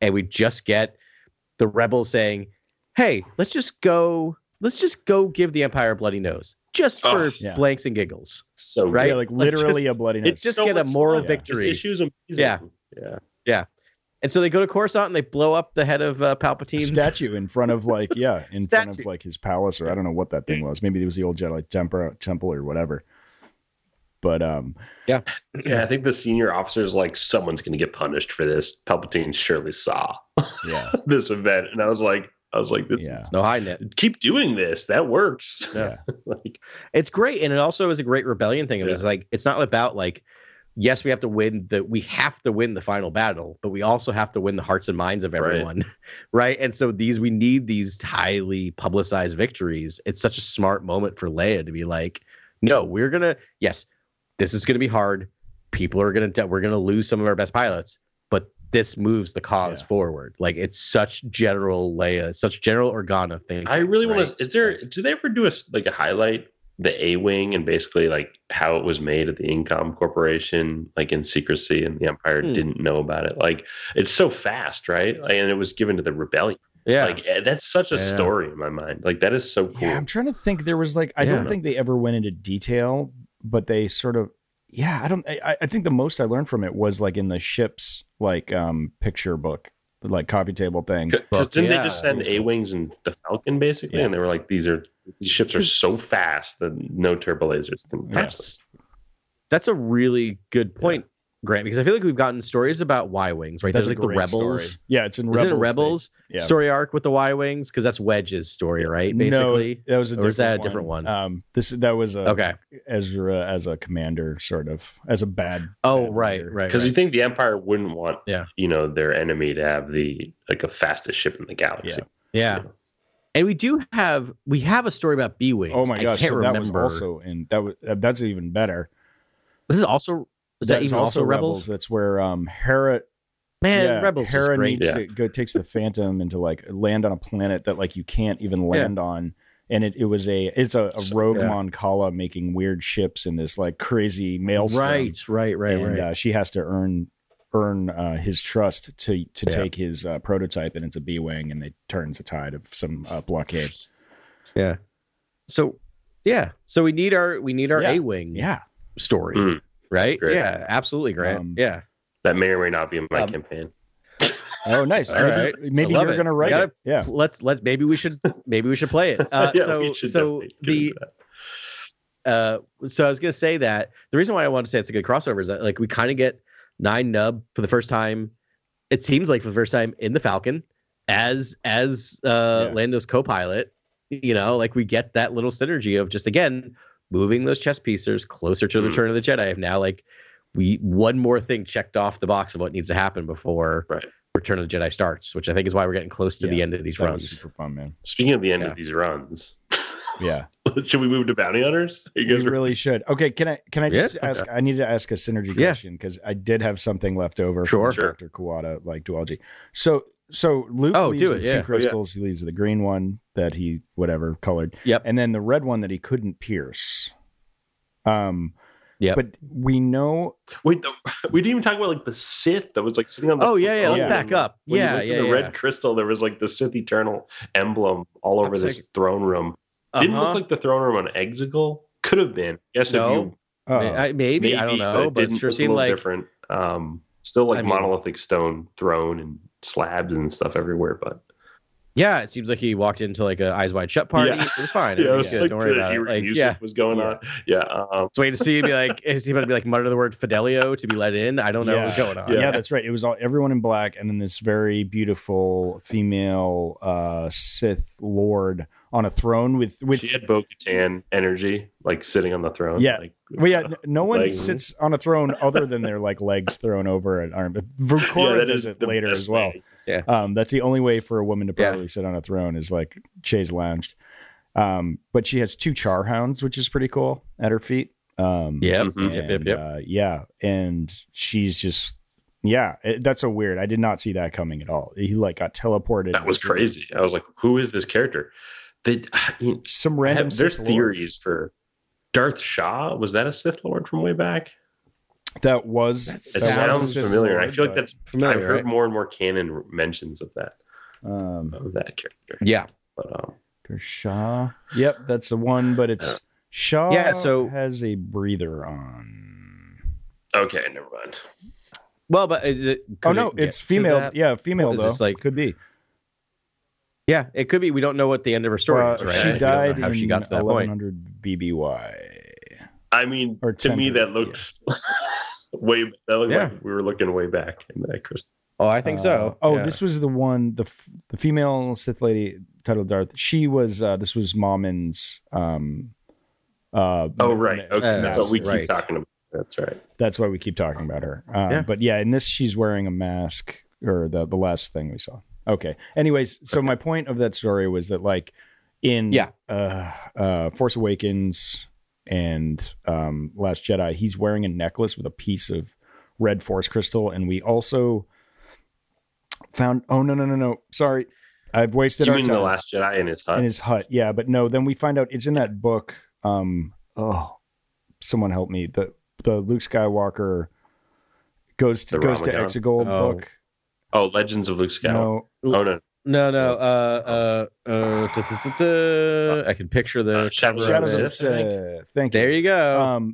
And we just get the rebels saying, hey, let's just go give the Empire a bloody nose. Just for blanks and giggles. So right? Yeah, like literally a bloody nose. It's just so get a moral victory. This issue's amazing. Yeah. And so they go to Coruscant and they blow up the head of Palpatine's statue in front of front of like his palace, or I don't know what that thing was. Maybe it was the old Jedi temple or whatever. But I think the senior officer is like, someone's going to get punished for this. Palpatine surely saw this event, and I was like, this is no hiding it. Keep doing this. That works. Yeah. It's great. And it also is a great rebellion thing. It was like, it's not about like, yes, we have to win the final battle, but we also have to win the hearts and minds of everyone. Right. And so we need these highly publicized victories. It's such a smart moment for Leia to be like, no, we're going to, yes, this is going to be hard. People are going to, we're going to lose some of our best pilots, but this moves the cause forward. Like, it's such general Leia, such general Organa thing. I really want to. Is there? Do they ever do a highlight the A-wing and basically like how it was made at the Incom Corporation, like in secrecy, and the Empire didn't know about it? Like, it's so fast, right? Like, and it was given to the rebellion. Yeah, like that's such a story in my mind. Like, that is so cool. Yeah, I'm trying to think. There was like I don't think they ever went into detail, but they sort of. Yeah, I think the most I learned from it was like in the ship's like picture book, like coffee table thing. Because didn't they just send A-Wings and the Falcon basically? Yeah. And they were like, these ships are so fast that no turbo lasers can pass this. That's a really good point, Grant, because I feel like we've gotten stories about Y-Wings, right? That's there's like the Rebels. Story. Yeah, it's in Rebels. Is it a Rebels story arc with the Y-Wings? Because that's Wedge's story, right? Basically. No, that was a different one. Or is that a different one? That was Ezra as a commander, sort of, as a bad. Oh, bad right. Because you think the Empire wouldn't want, their enemy to have a fastest ship in the galaxy. Yeah. And we have a story about B-Wings. Oh my gosh, I can't remember. That was also, and that's even better. This is also. That's also Rebels. That's where Hera. Man, Rebels Hera is great. Needs to go takes the Phantom and to like land on a planet that like you can't even land on, and it's a rogue Mon Cala making weird ships in this like crazy maelstrom. Right. And she has to earn his trust to take his prototype, and it's a B-wing, and it turns the tide of some blockade. Yeah. So we need our A-wing story. Mm. Right? Great. Yeah, absolutely, Grant. That may or may not be my campaign. Oh, nice. Maybe you're going to write it. Yeah. Let's maybe we should play it. So I was going to say that the reason why I want to say it's a good crossover is that like we kind of get 9Nub for the first time. It seems like for the first time in the Falcon as Lando's co-pilot, like we get that little synergy of just again moving those chess pieces closer to the Return of the Jedi. I've now like one more thing checked off the box of what needs to happen before Return of the Jedi starts, which I think is why we're getting close to the end of these runs. Super fun, man. Speaking of the end of these runs, should we move to Bounty Hunters? Really should. Okay, can I just ask? I needed to ask a synergy question because I did have something left over. Sure. Dr. Kuwata, like duology. So Luke leaves with two crystals. He leaves with the green one that he colored. Yep. And then the red one that he couldn't pierce. But we know. Wait, we didn't even talk about like the Sith that was like sitting on the. Oh yeah, let's back up. When you looked at the red crystal, there was like the Sith Eternal emblem all over this throne room. Didn't look like the throne room on Exegol. Could have been. Yes, no. Maybe I don't know, but it sure seemed like different. Still like monolithic stone throne and slabs and stuff everywhere, but it seems like he walked into like a Eyes Wide Shut party. It was fine. It was like, don't worry about it. Like, music was going on. Yeah, it's way to see. Be like, is he about to be like mutter the word Fidelio to be let in? I don't know what was going on. Yeah, that's right. It was all everyone in black, and then this very beautiful female Sith Lord on a throne with she had Bo-Katan energy, like sitting on the throne. Yeah, no one sits on a throne other than their like legs thrown over an arm. Vukora does it later as well. Yeah, that's the only way for a woman to probably sit on a throne is like chaise lounged. But she has two char hounds, which is pretty cool at her feet. And she's just. Yeah, that's so weird. I did not see that coming at all. He like got teleported. That was crazy. I was like, who is this character? They, some random there's Sith theories for Darth Shaw. Was that a Sith Lord from way back? That was. That sounds familiar. Lord, I feel like that's familiar. I've heard more and more canon mentions of that character. Yeah, but Darth Shaw. Yep, that's the one. But it's Shaw. Yeah, so has a breather on. Okay, never mind. Well, but is it, oh no, it's female. Yeah, female though. Like, could be. Yeah, it could be. We don't know what the end of her story is, right? She died how in she got to that 1100 point. BBY. I mean, or to me, that looks way. That looked like we were looking way back in that crystal. Oh, I think so. Oh, yeah. This was the one, the female Sith lady titled Darth. She was. This was Mommen's. Oh right, okay, that's what we keep talking about. That's right. That's why we keep talking about her. But yeah, in this, she's wearing a mask, or the last thing we saw. Okay. Anyways, so my point of that story was that, like, in Force Awakens and Last Jedi, he's wearing a necklace with a piece of red Force crystal, and we also found. Oh no! Sorry, I've wasted our time. You mean the Last Jedi in his hut? In his hut, yeah. But no, then we find out it's in that book. Oh, someone help me. The Luke Skywalker goes to Exegol book. Oh, Legends of Luke Skywalker. No. Oh no. I can picture the Shadows of the Sith. Thank you. There you go.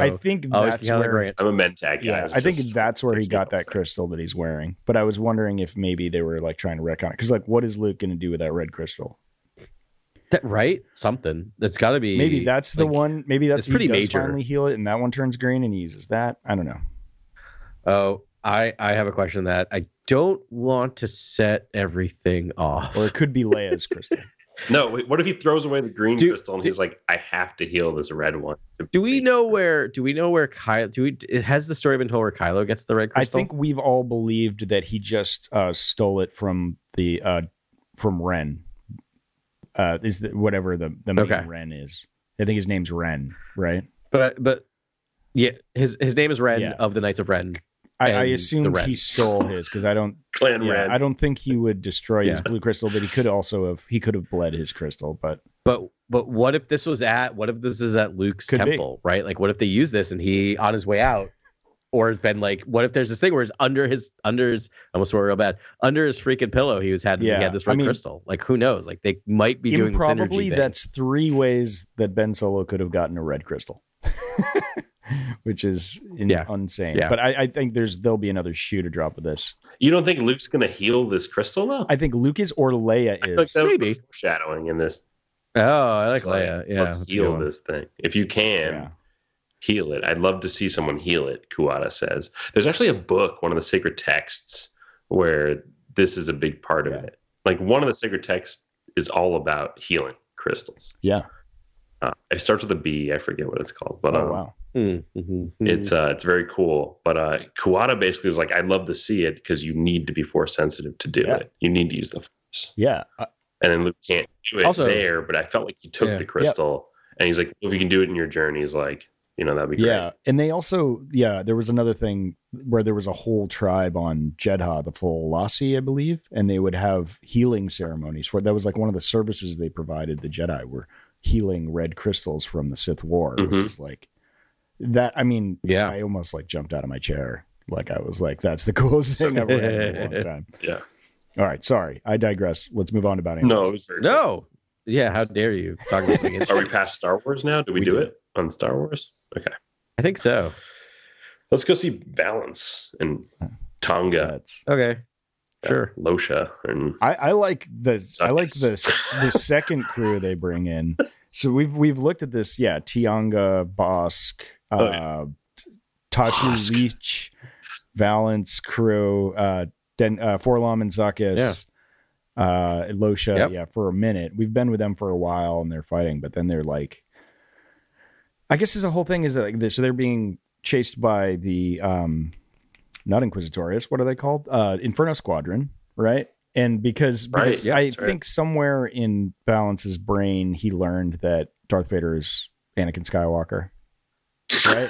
I think that's where I'm a Mentat guy. Yeah, I think that's where he got that crystal that he's wearing. But I was wondering if maybe they were like trying to retcon it, because like, what is Luke going to do with that red crystal? That right? Something that's got to be. Maybe that's the one. Maybe that's pretty major. Finally heal it, and that one turns green, and he uses that. I don't know. Oh, I have a question that I don't want to set everything off. Or it could be Leia's crystal. No, wait, what if he throws away the green crystal and he's like, I have to heal this red one? Do we know where? Do we know where Kylo? Has the story been told where Kylo gets the red crystal? I think we've all believed that he just stole it from the from Ren. Is the, whatever the main Ren is. I think his name's Ren, right? But yeah, his name is Ren of the Knights of Ren. I assume he stole his, because I don't Clan Ren. I don't think he would destroy his blue crystal, but he could have bled his crystal. But what if this is at Luke's temple, right? Like, what if they use this and he on his way out, or been like, what if there's this thing where it's under his I almost swore real bad, under his freaking pillow he had this red crystal. Like, who knows? Like, they might be doing synergy. Probably that's three ways that Ben Solo could have gotten a red crystal, which is insane. Yeah. But I think there'll be another shoe to drop with this. You don't think Luke's going to heal this crystal though? I think Luke is, or Leia is. Like, that maybe foreshadowing in this. Oh, I like Leia. Yeah, let's heal this thing if you can. Yeah. Heal it. I'd love to see someone heal it, Kuwata says. There's actually a book, one of the sacred texts, where this is a big part of it. Like, one of the sacred texts is all about healing crystals. Yeah. It starts with a B. I forget what it's called. But, wow. Mm-hmm. It's very cool. But Kuwata basically is like, I'd love to see it because you need to be Force sensitive to do it. You need to use the Force. Yeah. And then Luke can't do it there, but I felt like he took the crystal. And he's like, if you can do it in your journey, he's like, you know, that'd be great. Yeah, and they also, there was another thing where there was a whole tribe on Jedha, the Fulasi, I believe, and they would have healing ceremonies for it. That was like one of the services they provided the Jedi, were healing red crystals from the Sith War, which is like that. I mean, I almost like jumped out of my chair. Like, I was like, that's the coolest thing I've ever had in a long time. Yeah. All right, sorry, I digress. Let's move on to Bounty Hunters. No. Yeah, how dare you talk about something? Are we past Star Wars now? Did we do it on Star Wars? Okay, I think so. Let's go see Valance and Tonga. Okay, sure. Losha and I like this. I like the second crew they bring in. So we've looked at this. Yeah, Tianga, Bossk, Tachi Leech, Valance crew, Forlom and Zakis. Yeah. Losha, for a minute. We've been with them for a while and they're fighting, but then they're like, I guess the whole thing is that like this, so they're being chased by the not Inquisitorius, what are they called? Inferno Squadron, right? And because I think somewhere in Balance's brain he learned that Darth Vader is Anakin Skywalker. Right?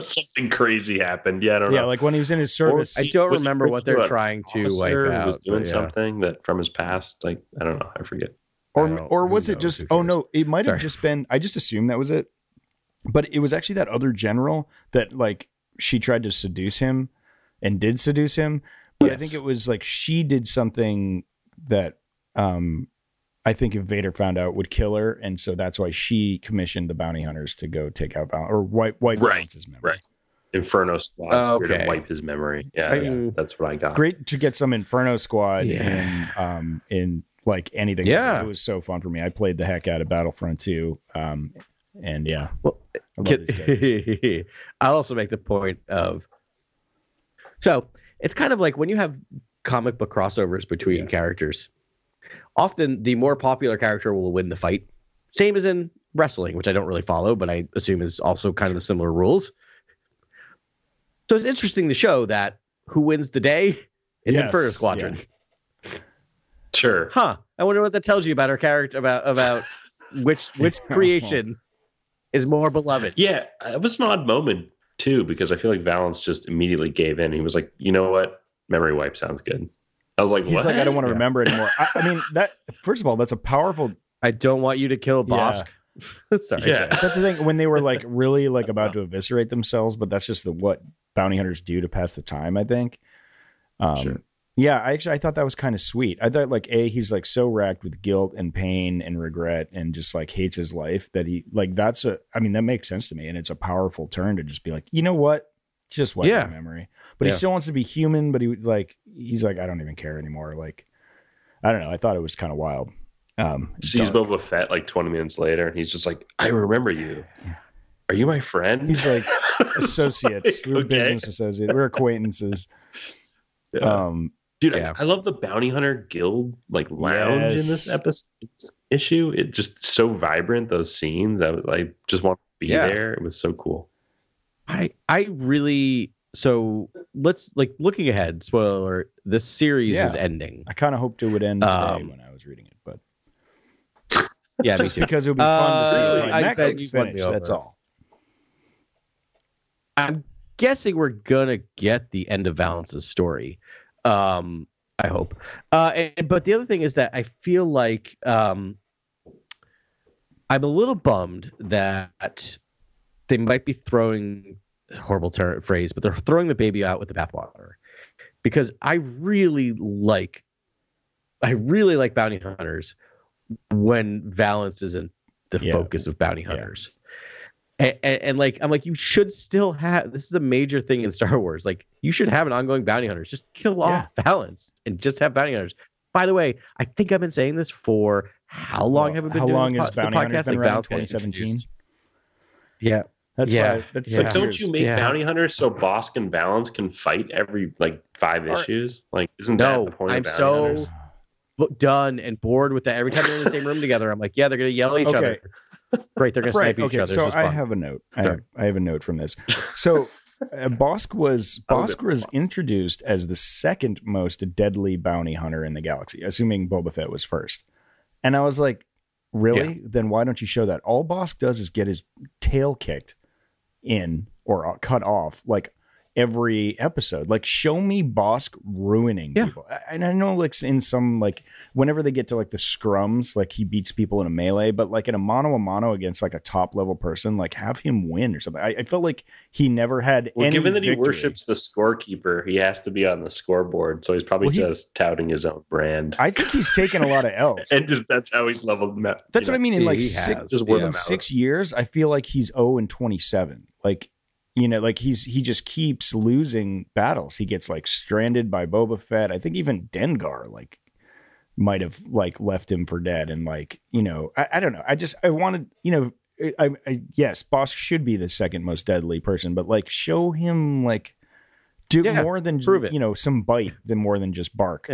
Something crazy happened. Yeah, I don't know. Yeah, like when he was in his service. I don't remember what they're trying to wipe out. Was doing something that from his past. Like, I don't know. I forget. Or was it just, oh no, it might have just been, I just assumed that was it. But it was actually that other general that like she tried to seduce him and did seduce him. But yes. I think it was like she did something that I think if Vader found out would kill her. And so that's why she commissioned the bounty hunters to go take out Valance or wipe Valance's memory. Right. Inferno Squad to wipe his memory. Yeah, that's what I got. Great to get some Inferno Squad in like anything. Yeah. It was so fun for me. I played the heck out of Battlefront 2. And yeah, well, I'll also make the point of, so it's kind of like when you have comic book crossovers between characters, often the more popular character will win the fight. Same as in wrestling, which I don't really follow, but I assume is also kind of the similar rules. So it's interesting to show that who wins the day is Inferno Squadron. Yeah. Sure. Huh. I wonder what that tells you about her character, about which creation is more beloved. Yeah, it was an odd moment too, because I feel like Valance just immediately gave in. He was like, you know what, memory wipe sounds good. I was like, he's what? Like, I don't want to remember anymore. I mean, that first of all, that's a powerful. I don't want you to kill Bossk. Yeah. Sorry, that's the thing when they were like really like about to eviscerate themselves, but that's just the what bounty hunters do to pass the time. I think. Sure. Yeah, I thought that was kind of sweet. I thought like he's like so racked with guilt and pain and regret and just like hates his life that he like that's a that makes sense to me, and it's a powerful turn to just be like, you know what, just wipe my memory. But he still wants to be human. But he's like I don't even care anymore. Like I don't know. I thought it was kind of wild. Sees Boba Fett like 20 minutes later, and he's just like, I remember you. Are you my friend? He's like associates. Like, we were business associates. We were acquaintances. Yeah. Dude, yeah. I love the Bounty Hunter Guild like lounge in this issue. It just so vibrant, those scenes. I just want to be there. It was so cool. I really, so let's like looking ahead, spoiler, this series is ending. I kind of hoped it would end today when I was reading it, but yeah, just me too. Because it would be fun to see it. I bet you finish, that's all. I'm guessing we're gonna get the end of Valance's story. I hope. But the other thing is that I feel like I'm a little bummed that they might be throwing horrible phrase, but they're throwing the baby out with the bathwater, because I really like Bounty Hunters when Valance is in the focus of Bounty Hunters, and like I'm like, you should still have, this is a major thing in Star Wars, like you should have an ongoing Bounty Hunters. Just kill off Valance and just have Bounty Hunters. By the way, I think I've been saying this for how long have we been doing this podcast? How long has Bounty Hunters been around? 2017? Yeah. That's right. That's like, don't you make Bounty Hunters so Bossk and Valance can fight every like 5 issues? Like, isn't that the point of Bounty Hunters? Done and bored with that. Every time they're in the same room together, I'm like, yeah, they're going to yell at each other. Great, they're going to snipe each other. So I have a note. I have a note from this. So Bossk was introduced as the second most deadly bounty hunter in the galaxy, assuming Boba Fett was first. And I was like, really? Yeah. Then why don't you show that? All Bossk does is get his tail kicked in or cut off like every episode. Like, show me Bossk ruining people. And I know like in some, like whenever they get to like the scrums, like he beats people in a melee, but like in a mano a mano against like a top level person, like have him win or something. I felt like he never had any given that victory. He worships the scorekeeper, he has to be on the scoreboard, so he's probably just touting his own brand. I think he's taken a lot of L's and just that's how he's leveled them out. That's what I mean. In like six years, I feel like he's 0-27. Like, you know, like he just keeps losing battles. He gets like stranded by Boba Fett. I think even Dengar like might have like left him for dead. And like, you know, I don't know. I wanted, you know, yes, Bossk should be the second most deadly person, but like show him like do more than prove it. You know, some bite than more than just bark.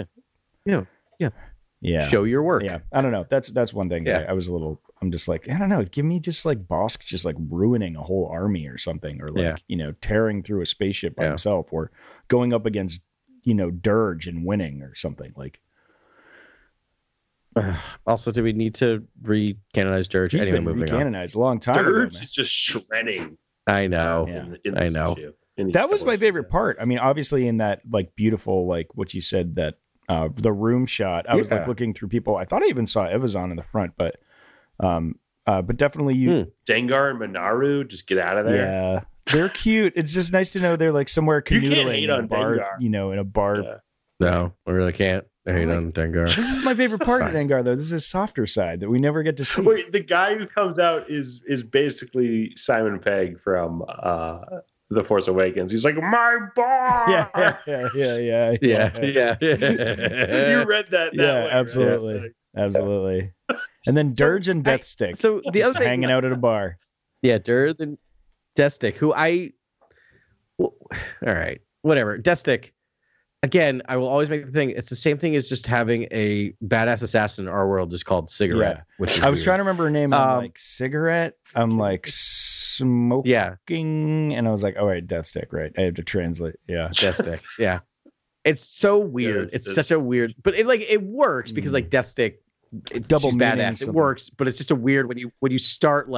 Yeah. Show your work. Yeah. I don't know. That's one thing. Yeah. I was a little, I'm just like, I don't know. Give me just like Bossk just like ruining a whole army or something, or like, you know, tearing through a spaceship by himself, or going up against, you know, Durge and winning or something. Like, also, do we need to re-canonize Durge? He's anyway, been re-canonized a long time. Durge is just shredding. I know. In I know. That was my favorite part. I mean, obviously in that like beautiful, like what you said, that the room shot. I was like looking through people. I thought I even saw Evazan in the front, but definitely you. Dengar and Minaru, just get out of there. Yeah, they're cute. It's just nice to know they're like somewhere canoodling in a bar, Dengar. You know, in a bar. Yeah. No, I really can't. I hate on Dengar. This is my favorite part of Dengar, though. This is his softer side that we never get to see. Wait, the guy who comes out is basically Simon Pegg from The Force Awakens. He's like, my bar! Yeah. You read that way, absolutely. Right? Like, absolutely. And then Durge and Deathstick. So the other thing, hanging out at a bar. Yeah, Durge and Deathstick, Deathstick. Again, I will always make the thing. It's the same thing as just having a badass assassin in our world is called Cigarette. Yeah. Which I was trying to remember her name. I'm like, Cigarette? I'm like, smoking? Yeah. And I was like, all right, Deathstick, right? I have to translate. Yeah. Deathstick. Yeah. It's so weird. It's such a weird... But it works because Deathstick... She's badass. Something. It works, but it's just a weird... When you start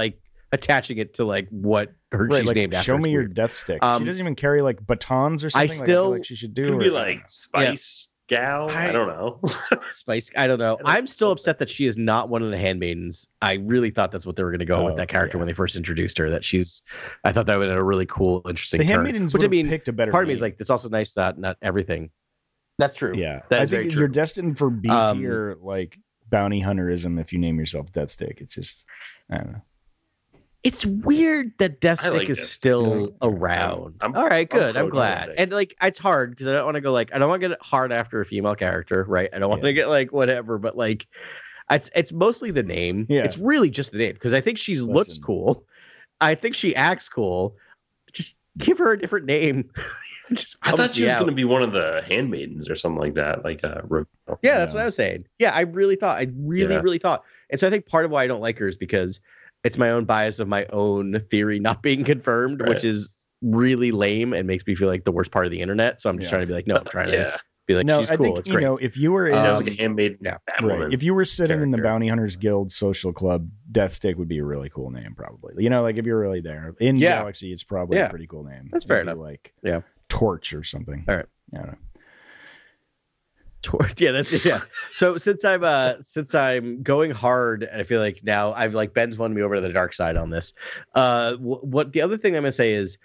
attaching it to what... Right, she's named after. Show me your Deathstick. She doesn't even carry batons or something. I feel like she should do. Could be Spice Gal. I don't know. Spice. I don't know. I'm still upset that she is not one of the handmaidens. I really thought that's what they were going to go with that character when they first introduced her. I thought that was a really cool, interesting. The handmaidens would have picked a better. Part of me is it's also nice that not everything. That's true. Yeah, I think you're destined for B tier bounty hunterism if you name yourself Deathstick. It's just I don't know. It's weird that Deathstick is still around. All right, good. I'm glad. And it's hard because I don't want to go I don't want to get hard after a female character, right? I don't want to get whatever, but it's mostly the name. Yeah. It's really just the name because I think she looks cool. I think she acts cool. Just give her a different name. I thought she was going to be one of the handmaidens or something like that. That's what I was saying. Yeah, I really thought. I really thought. And so I think part of why I don't like her is because it's my own bias of my own theory not being confirmed, right, which is really lame and makes me feel like the worst part of the internet. So I'm just trying to be I'm trying to be she's cool. It's great. If you were in a handmaid, if you were sitting in the Bounty Hunters Guild social club, Deathstick would be a really cool name, probably. If you're really there in Galaxy, it's probably a pretty cool name. That's fair enough. Torch or something. All right, I don't know. So since I'm going hard, and I feel like now I've Ben's won me over to the dark side on this. What the other thing I'm gonna say is,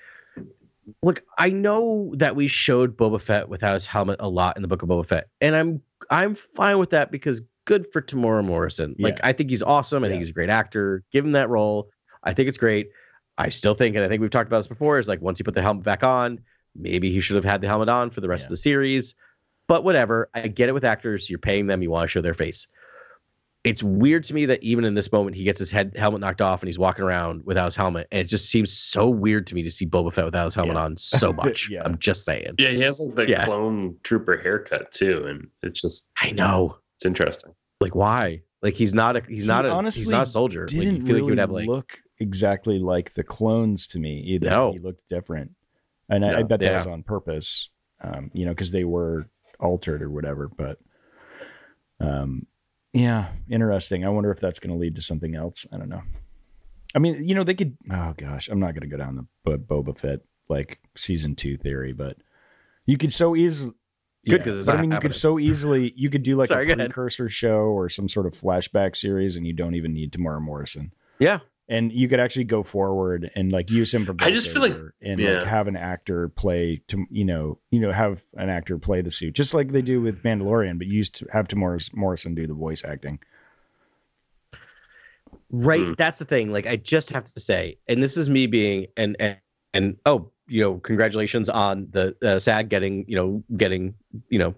look, I know that we showed Boba Fett without his helmet a lot in the Book of Boba Fett, and I'm fine with that because good for Tamora Morrison. I think he's awesome. I think he's a great actor. Give him that role. I think it's great. I still think, and I think we've talked about this before, is once he put the helmet back on, maybe he should have had the helmet on for the rest of the series. But whatever, I get it with actors. You're paying them. You want to show their face. It's weird to me that even in this moment, he gets his helmet knocked off and he's walking around without his helmet. And it just seems so weird to me to see Boba Fett without his helmet on so much. I'm just saying. Yeah, he has the clone trooper haircut too. And it's just... I know. It's interesting. Why? He's not a soldier. Didn't you feel really look exactly like the clones to me either. No. He looked different. And I bet that was on purpose, because they were... altered or whatever, but interesting. I wonder if that's going to lead to something else. I don't know. I mean, they could... oh gosh, I'm not going to go down the Boba Fett season 2 theory, but you could so easily... you could do a precursor show or some sort of flashback series, and you don't even need Tamora Morrison. Yeah. And you could actually go forward and use him for... I just feel have an actor play to have an actor play the suit, just like they do with Mandalorian, but used to have Tamora Morrison do the voice acting. Right, That's the thing. I just have to say, and this is me being congratulations on the SAG getting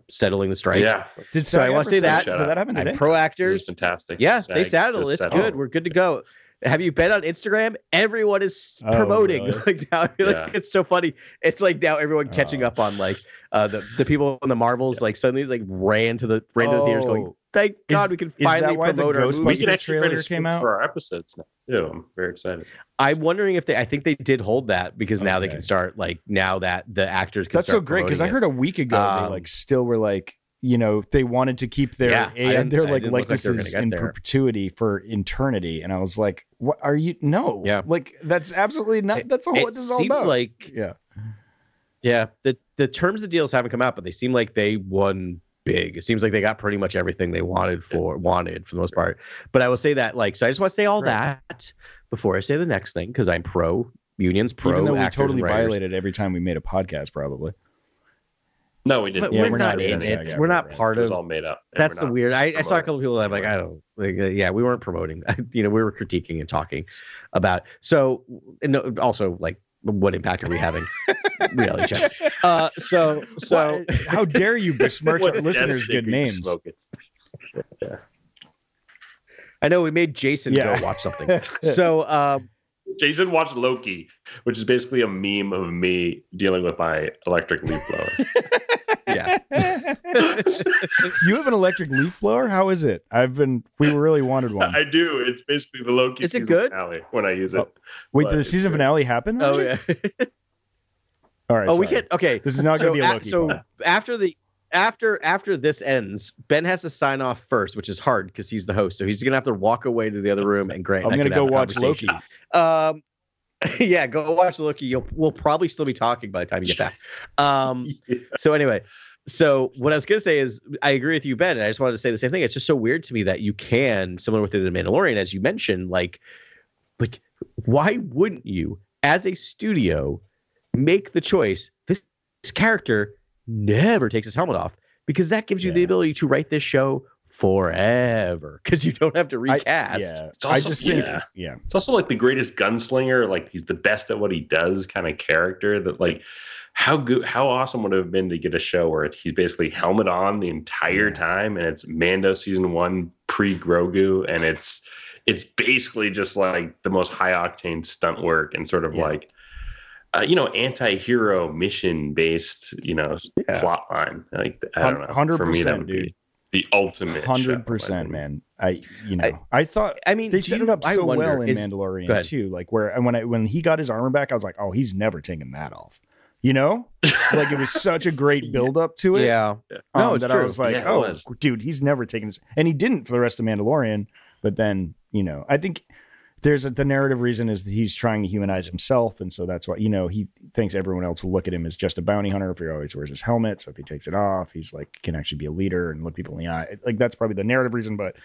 settling the strike. Yeah. I want to say that. Did that happen today? Pro actors, fantastic. Yes, SAG, they settled. It's settled. Good. We're good to go. Have you been on Instagram? Everyone is promoting. Really? Now, it's so funny. It's now everyone catching up on the people in the Marvels. Suddenly ran to the theaters going, thank God we can finally promote our movie. We can actually trailer came out for our episodes now too. I'm very excited. I'm wondering if I think they did hold that because now they can start now that the actors can... That's so great because I heard a week ago they still were they wanted to keep their likenesses in perpetuity for eternity, and I was like, "What are you? No, that's absolutely not. That's all. What this is all about." Seems like, The terms of the deals haven't come out, but they seem like they won big. It seems like they got pretty much everything they wanted for the most part. But I will say that, like, so I just want to say all that before I say the next thing, because I'm pro unions, pro actors. Even though we totally violated every time we made a podcast, probably. No, we didn't. Yeah, we're not part of it. It's all made up. That's the weird. I saw a couple of people that I'm like, I don't. Like, yeah, we weren't promoting. You know, we were critiquing and talking about. So, and also, like, what impact are we having? Reality check. So well, how dare you besmirch our listeners' good names? Yeah. I know we made Jason go watch something. So. Jason watched Loki, which is basically a meme of me dealing with my electric leaf blower. Yeah. You have an electric leaf blower? How is it? We really wanted one. I do. It's basically the Loki is season finale when I use it. Wait, did the season finale happen? Oh, yeah. All right. Oh, sorry. This is not going to be a Loki. So after this ends, Ben has to sign off first, which is hard because he's the host. So he's going to have to walk away to the other room and Grant. I'm going to go watch Loki. Yeah, go watch Loki. We'll probably still be talking by the time you get back. So anyway, so what I was going to say is I agree with you, Ben. And I just wanted to say the same thing. It's just so weird to me that you can, similar with The Mandalorian, as you mentioned, like why wouldn't you, as a studio, make the choice? This character never takes his helmet off, because that gives you the ability to write this show forever, because you don't have to recast. It's also like the greatest gunslinger, like he's the best at what he does kind of character. That, like, how awesome would it have been to get a show where he's basically helmet on the entire time, and it's Mando season 1 pre-Grogu, and it's basically just like the most high octane stunt work and sort of like anti-hero mission based, plot line. Like, I don't know. 100%, for me, that would be the ultimate. 100%, man. I thought they set it up so well in Mandalorian too. Like, where when he got his armor back, I was like, oh, he's never taking that off. You know, like, it was such a great build up to it. Yeah. No, that true. I was like, dude, he's never taking this, and he didn't for the rest of Mandalorian. But then, I think the narrative reason is that he's trying to humanize himself, and so that's why he thinks everyone else will look at him as just a bounty hunter if he always wears his helmet. So if he takes it off, he's like, can actually be a leader and look people in the eye. Like, that's probably the narrative reason, but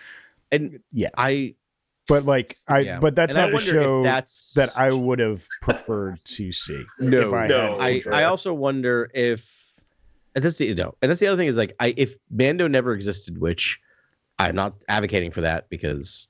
that's not the show that I would have preferred to see. I also wonder if and that's the other thing is, like, if Mando never existed, which I'm not advocating for that because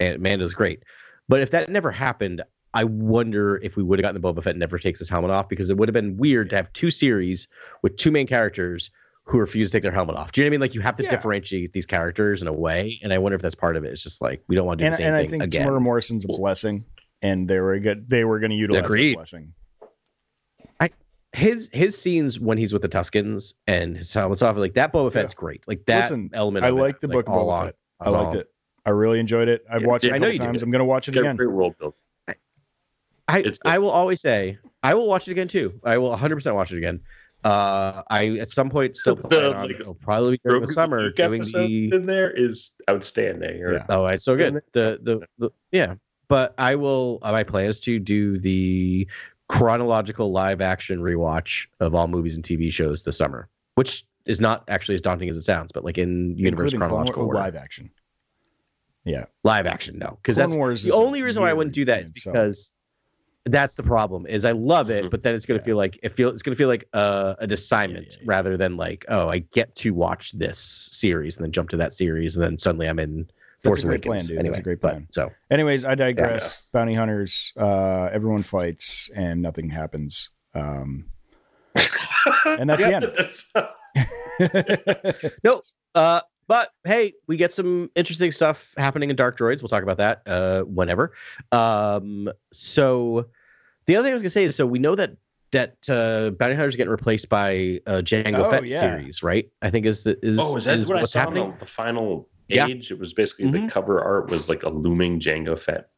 Mando's great. But if that never happened, I wonder if we would have gotten the Boba Fett never takes his helmet off, because it would have been weird to have two series with two main characters who refuse to take their helmet off. Do you know what I mean? Like, you have to differentiate these characters in a way, and I wonder if that's part of it. It's just like, we don't want to do the same thing again. And I think Tamara Morrison's a blessing, and they were going to utilize the blessing. His scenes when he's with the Tuskens and his helmet's off, like, that Boba Fett's great. Like, that element of it. I like the book of Boba Fett. I liked it. I really enjoyed it. I've watched it a couple times. I'm going to watch it again. I will always say, I will watch it again too. I will 100% watch it again. I at some point still it'll probably be during the summer. Doing the in there is outstanding. Right? Yeah. Oh, it's so good. But I will. My plan is to do the chronological live action rewatch of all movies and TV shows this summer, which is not actually as daunting as it sounds. But like in universe chronological order. Live action. Yeah, live action. No, because that's the only reason why I wouldn't do that is because that's the problem. Is I love it, but then it's going to feel like an assignment rather than like, oh, I get to watch this series and then jump to that series and then suddenly I'm in Force Awakens. Anyway, that's a great plan. So, anyways, I digress. Yeah. Bounty Hunters. Everyone fights and nothing happens. And that's the end. No. But hey, we get some interesting stuff happening in Dark Droids. We'll talk about that whenever. So the other thing I was going to say is, so we know that Bounty Hunters are getting replaced by Jango Fett series, right? I think is that what's happening? The final age. It was basically the cover art was like a looming Jango Fett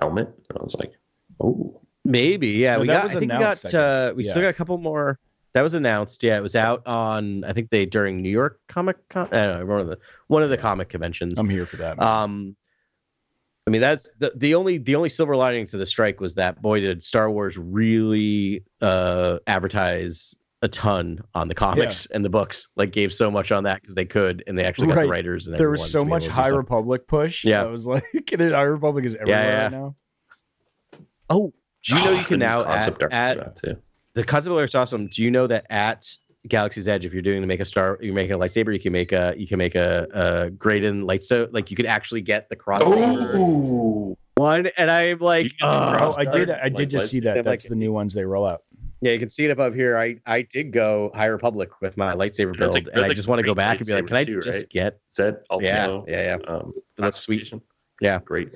helmet. And I was like, oh, maybe. Yeah, no, still got a couple more. That was announced. Yeah, it was out on, I think during New York Comic Con, one of the comic conventions. I'm here for that. I mean, that's the only silver lining to the strike was that, boy, did Star Wars really advertise a ton on the comics and the books, like gave so much on that because they could, and they actually got the writers. And there was so much High Republic push. Yeah, I was like, High Republic is everywhere right now. Oh, do you know you can now add too. The concept art is awesome. Do you know that at Galaxy's Edge, if you're doing to make a star, you're making a lightsaber, you can make a Graydon lightsaber. Like you could actually get the crossbow one. And I'm like, I did just see that. That's the new ones they roll out. Yeah, you can see it above here. I did go High Republic with my lightsaber build, and I just want to go back and be like, can I just get that? Yeah. That's sweet. Yeah, great.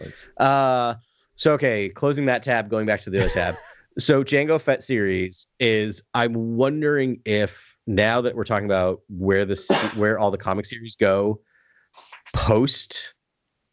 So okay, closing that tab, going back to the other tab. So Jango Fett series is, I'm wondering if now that we're talking about where all the comic series go post,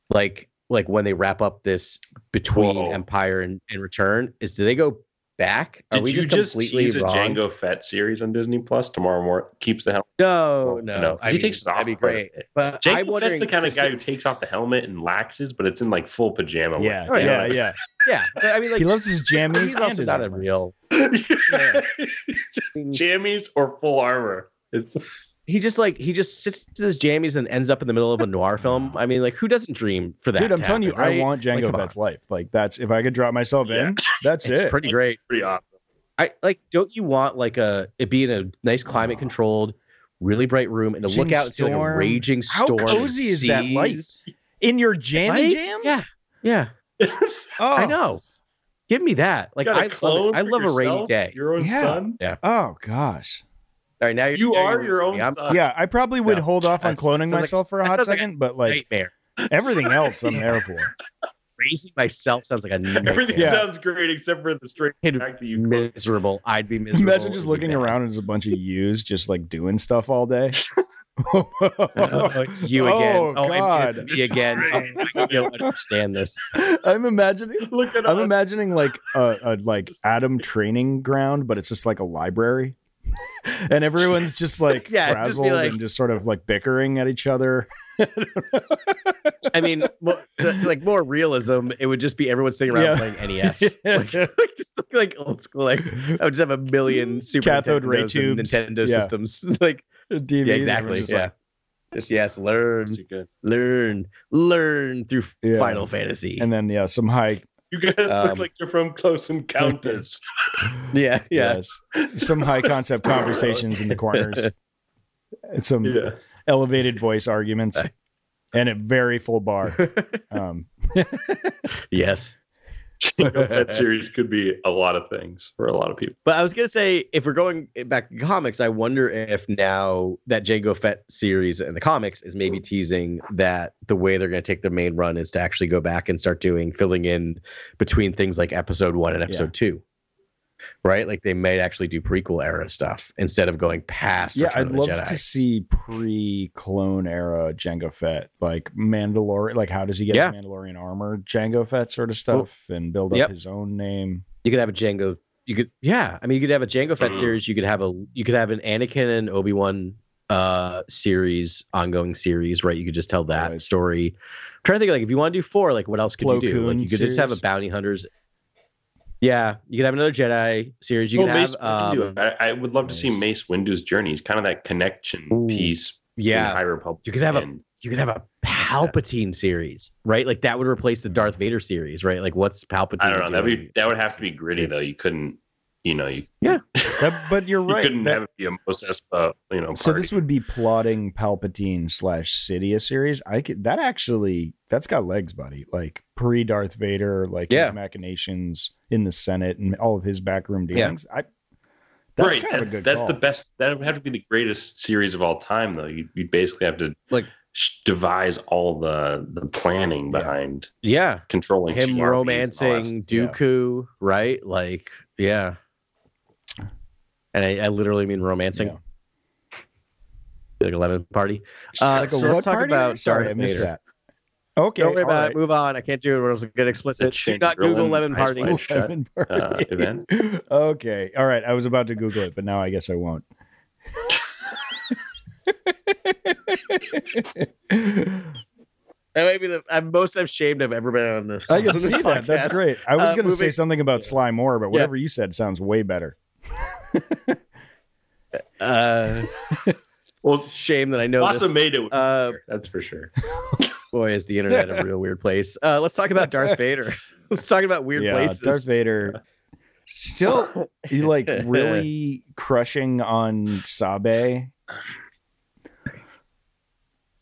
like when they wrap up this between Empire and Return, is do they go back? Are we just completely tease wrong? A Jango Fett series on Disney Plus tomorrow morning? Keeps the helmet. No. He takes it off. That'd be great. But Jango Fett's the kind of guy who takes off the helmet and laxes, but it's in like full pajama. Yeah. I mean, like, he loves his jammies. It's not a real jammies or full armor. It's he just sits in his jammies and ends up in the middle of a noir film. I mean, like, who doesn't dream for that? Dude, I'm telling you, right? I want Jango Fett's life. Like, that's if I could drop myself in, that's it. It's pretty great. It's pretty awesome. I like. Don't you want like it be in a nice climate controlled, really bright room and to look out into like a raging storm? How cozy is that light in your jammy jams? Yeah. Oh, I know. Give me that. Like, I love a rainy day. Your own son. Yeah. Oh gosh. All right, now you are your own son. Yeah, I probably would hold off on cloning myself for a hot second, but like everything else, I'm there for. Raising myself sounds like a nightmare. Everything sounds great except for the straight fact that you miserable. I'd be miserable. Imagine just looking around and there's a bunch of yous just like doing stuff all day. It's you again. God. It's me again. I don't understand this. I'm imagining. Look at I'm imagining like a like Adam training ground, but it's just like a library. And everyone's just like frazzled and just sort of like bickering at each other. I mean, like more realism, it would just be everyone sitting around playing NES, like old school. Like I would just have a million Super cathode ray tubes, Nintendo systems, like DVDs. Yeah, exactly. Yeah, like, just learn through Final Fantasy, and then some high. You guys look like you're from Close Encounters. Some high concept conversations in the corners. And some elevated voice arguments and a very full bar. Yes. That series could be a lot of things for a lot of people. But I was going to say, if we're going back to comics, I wonder if now that Jango Fett series in the comics is maybe teasing that the way they're going to take their main run is to actually go back and start filling in between things like episode 1 and episode 2. Right? Like they might actually do prequel era stuff instead of going past. Yeah, I'd love to see pre-clone era Jango Fett, like Mandalorian. Like, how does he get his Mandalorian armor? Jango Fett sort of stuff, and build up his own name. You could have a Jango. You could, I mean, you could have a Jango Fett series. You could have an Anakin and Obi-Wan series, ongoing series. Right? You could just tell that story. I'm trying to think, like, if you want to do 4, like, what else could you do? Like, you could just have a Bounty Hunters. Yeah, you could have another Jedi series. You could have. I would love to see Mace Windu's journey. It's kind of that connection piece. Yeah, High Republic. You could have a Palpatine series, right? Like that would replace the Darth Vader series, right? Like what's Palpatine? I don't know. That would have to be gritty though. You couldn't, but you're right. You couldn't have it be a Mos Espa, So this would be plotting Palpatine / Sidious series. That's got legs, buddy. Like pre Darth Vader, like his machinations in the Senate and all of his backroom dealings. Yeah. That's the best. That would have to be the greatest series of all time, though. You basically have to like devise all the planning behind. Yeah, controlling him, romancing Dooku, right? Like, and I literally mean romancing. Yeah. Like a lemon party. Let's talk about. Sorry, I missed that. Okay, don't worry about it. Move on. I can't do it. It was a good explicit. Do not Google lemon party. Event. Okay. All right. I was about to Google it, but now I guess I won't. That might be I'm most ashamed I've ever been on this. I can see that. That's great. I was going to say something about Sly Moore, but whatever you said sounds way better. Well, shame that I know this. Made it. That's for sure. Boy, is the internet a real weird place. Let's talk about Darth Vader. Let's talk about weird places. Darth Vader still like really crushing on Sabé.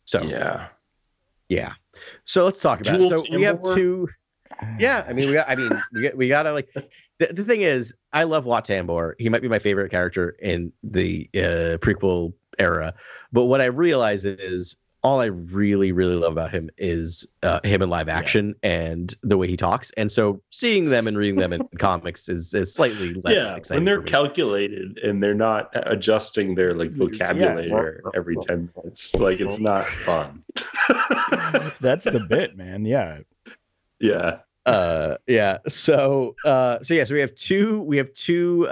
So yeah. So let's talk about it. So we have two. Yeah, I mean, we gotta like. The thing is, I love Wat Tambor. He might be my favorite character in the prequel era. But what I realize is all I really, really love about him is him in live action and the way he talks. And so seeing them and reading them in comics is slightly less exciting. And they're calculated and they're not adjusting their like vocabulary every 10 minutes. Like, it's not fun. That's the bit, man. Yeah. Yeah. So we have two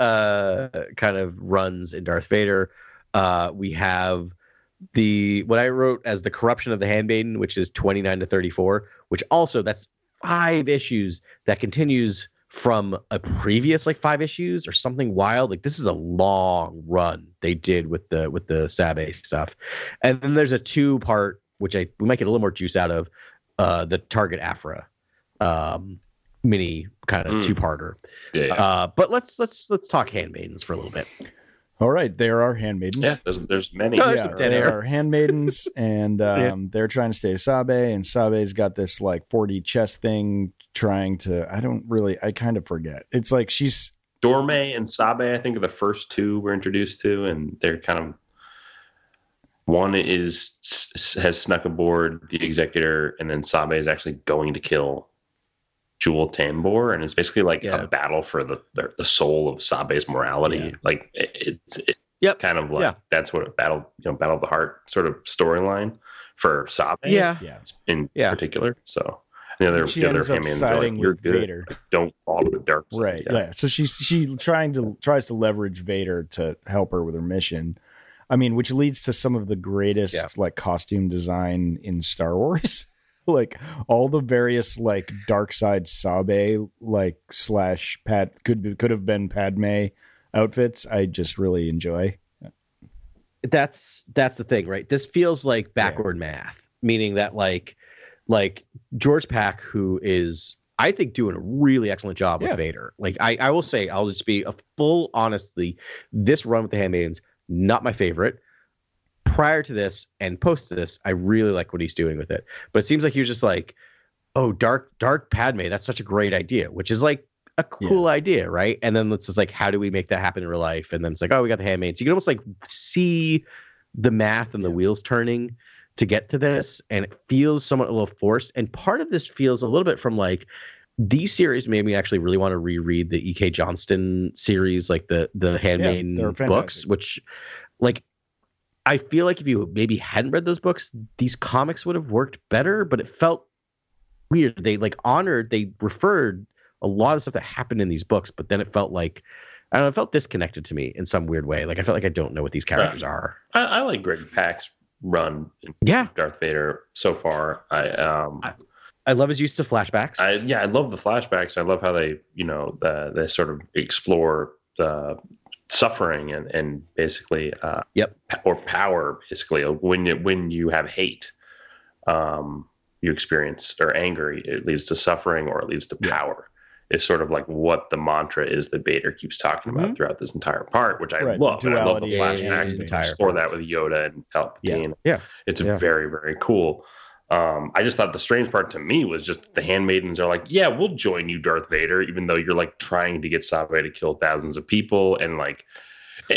kind of runs in Darth Vader. We have the, what I wrote as the corruption of the handmaiden, which is 29 to 34, which also that's 5 issues that continues from a previous like 5 issues or something wild. Like, this is a long run they did with the Sabé stuff. And then there's a 2-part, which we might get a little more juice out of, the Target Aphra. Mini kind of 2-parter. But let's talk handmaidens for a little bit. All right, there are handmaidens. Yeah, there's many. Oh, there's there are handmaidens, and they're trying to save Sabé, and Sabe's got this like 4D chess thing trying to. I kind of forget. It's like she's Dorme and Sabé. I think are the first two we're introduced to, and they're kind of. One has snuck aboard the Executor, and then Sabé is actually going to kill Jewel Tambor, and it's basically like a battle for the soul of Sabe's morality. Yeah. Like it's kind of like that's what a battle of the heart sort of storyline for Sabé. In particular. So the other ends up siding with Vader. Like, don't fall to the dark side. Right. Yeah. So she tries to leverage Vader to help her with her mission. I mean, which leads to some of the greatest like costume design in Star Wars. Like all the various like dark side Sabé like slash Pat could have been Padme outfits. I just really enjoy. That's the thing, right? This feels like backward math, meaning that like George Pak, who is I think doing a really excellent job with Vader. Like I will say, I'll just be honestly, this run with the handmaidens, not my favorite. Prior to this and post this, I really like what he's doing with it. But it seems like he was just like, oh, dark Padme, that's such a great idea, which is like a cool idea, right? And then it's just like, how do we make that happen in real life? And then it's like, oh, we got the handmaids. So you can almost like see the math and the wheels turning to get to this. And it feels somewhat a little forced. And part of this feels a little bit from like, these series made me actually really want to reread the E.K. Johnston series, like the handmaiden books, which like I feel like if you maybe hadn't read those books, these comics would have worked better, but it felt weird. They like referred a lot of stuff that happened in these books, but then it felt like, I don't know, it felt disconnected to me in some weird way. Like I felt like I don't know what these characters are. I like Greg Pak's run in Darth Vader so far. I love his use of flashbacks. I love the flashbacks. I love how they, they sort of explore the suffering and basically, or power. Basically, when you have hate, you experience or anger, it leads to suffering or it leads to power. Is sort of like what the mantra is that Vader keeps talking about throughout this entire part, which I love. Duality, and I love the flashbacks and explore that with Yoda and Palpatine. Yeah, it's very, very cool. I just thought the strange part to me was just the handmaidens are like, yeah, we'll join you, Darth Vader, even though you're like trying to get Sabé to kill thousands of people. And like,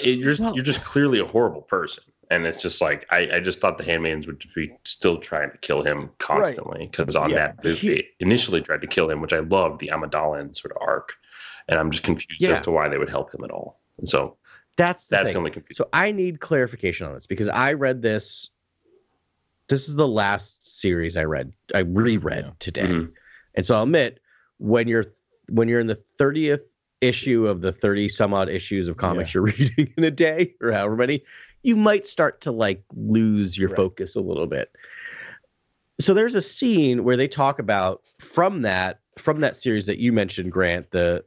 you're just clearly a horrible person. And it's just like, I just thought the handmaidens would be still trying to kill him constantly. Because on that, they initially tried to kill him, which I love the Amidallan sort of arc. And I'm just confused as to why they would help him at all. And so that's the only confusion. So I need clarification on this because I read this. This is the last series I reread today. Mm-hmm. And so I'll admit when you're in the 30th issue of the 30 some odd issues of comics you're reading in a day or however many, you might start to like lose your focus a little bit. So there's a scene where they talk about from that from that series that you mentioned, Grant, the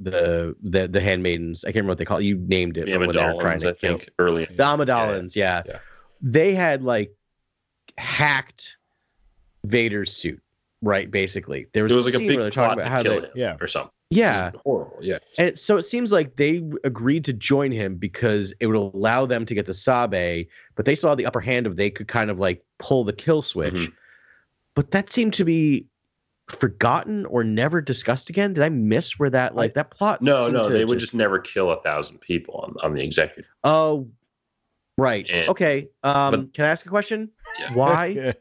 handmaidens, I can't remember what they call it. You named it. The Amidalans, I think, earlier. The Amidalans, yeah. They had like hacked Vader's suit, right? Basically, there was like a big plot about how to kill him or something. Yeah, horrible. Yeah, and so it seems like they agreed to join him because it would allow them to get the Sabé, but they saw the upper hand of they could kind of like pull the kill switch. Mm-hmm. But that seemed to be forgotten or never discussed again. Did I miss where that like that plot? No, they would just never kill 1,000 people on the executive. Oh, right. And, okay. Can I ask a question? Yeah. Why?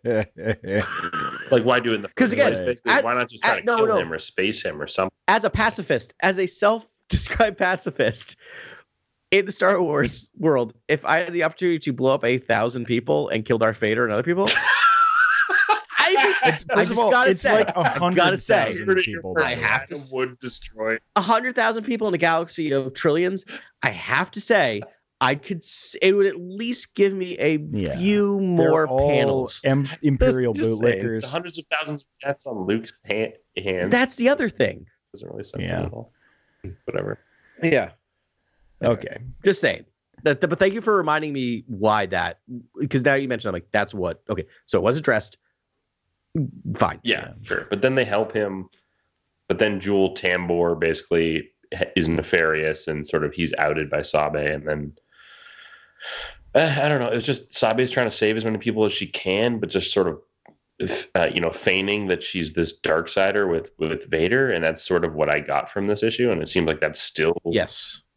Like, why do it in the first place? Because again, why not just try to kill him or space him or something? As a pacifist, as a self-described pacifist in the Star Wars world, if I had the opportunity to blow up 1,000 people and kill Darth Vader and other people, it's like 100,000 people. I have to would destroy 100,000 people in a galaxy of trillions. I have to say. It would at least give me a few more panels. Imperial bootlickers. Hundreds of thousands of deaths on Luke's hand. That's the other thing. Doesn't really sound at all. Whatever. Yeah. Okay. Just saying. But thank you for reminding me why that. Because now you mentioned, I'm like, that's what. Okay. So it was addressed. Fine. Yeah, sure. But then they help him. But then Jewel Tambor basically is nefarious and sort of he's outed by Sabé and then. I don't know. It's just Sabe's trying to save as many people as she can, but just sort of, feigning that she's this darksider with Vader, and that's sort of what I got from this issue. And it seems like that's still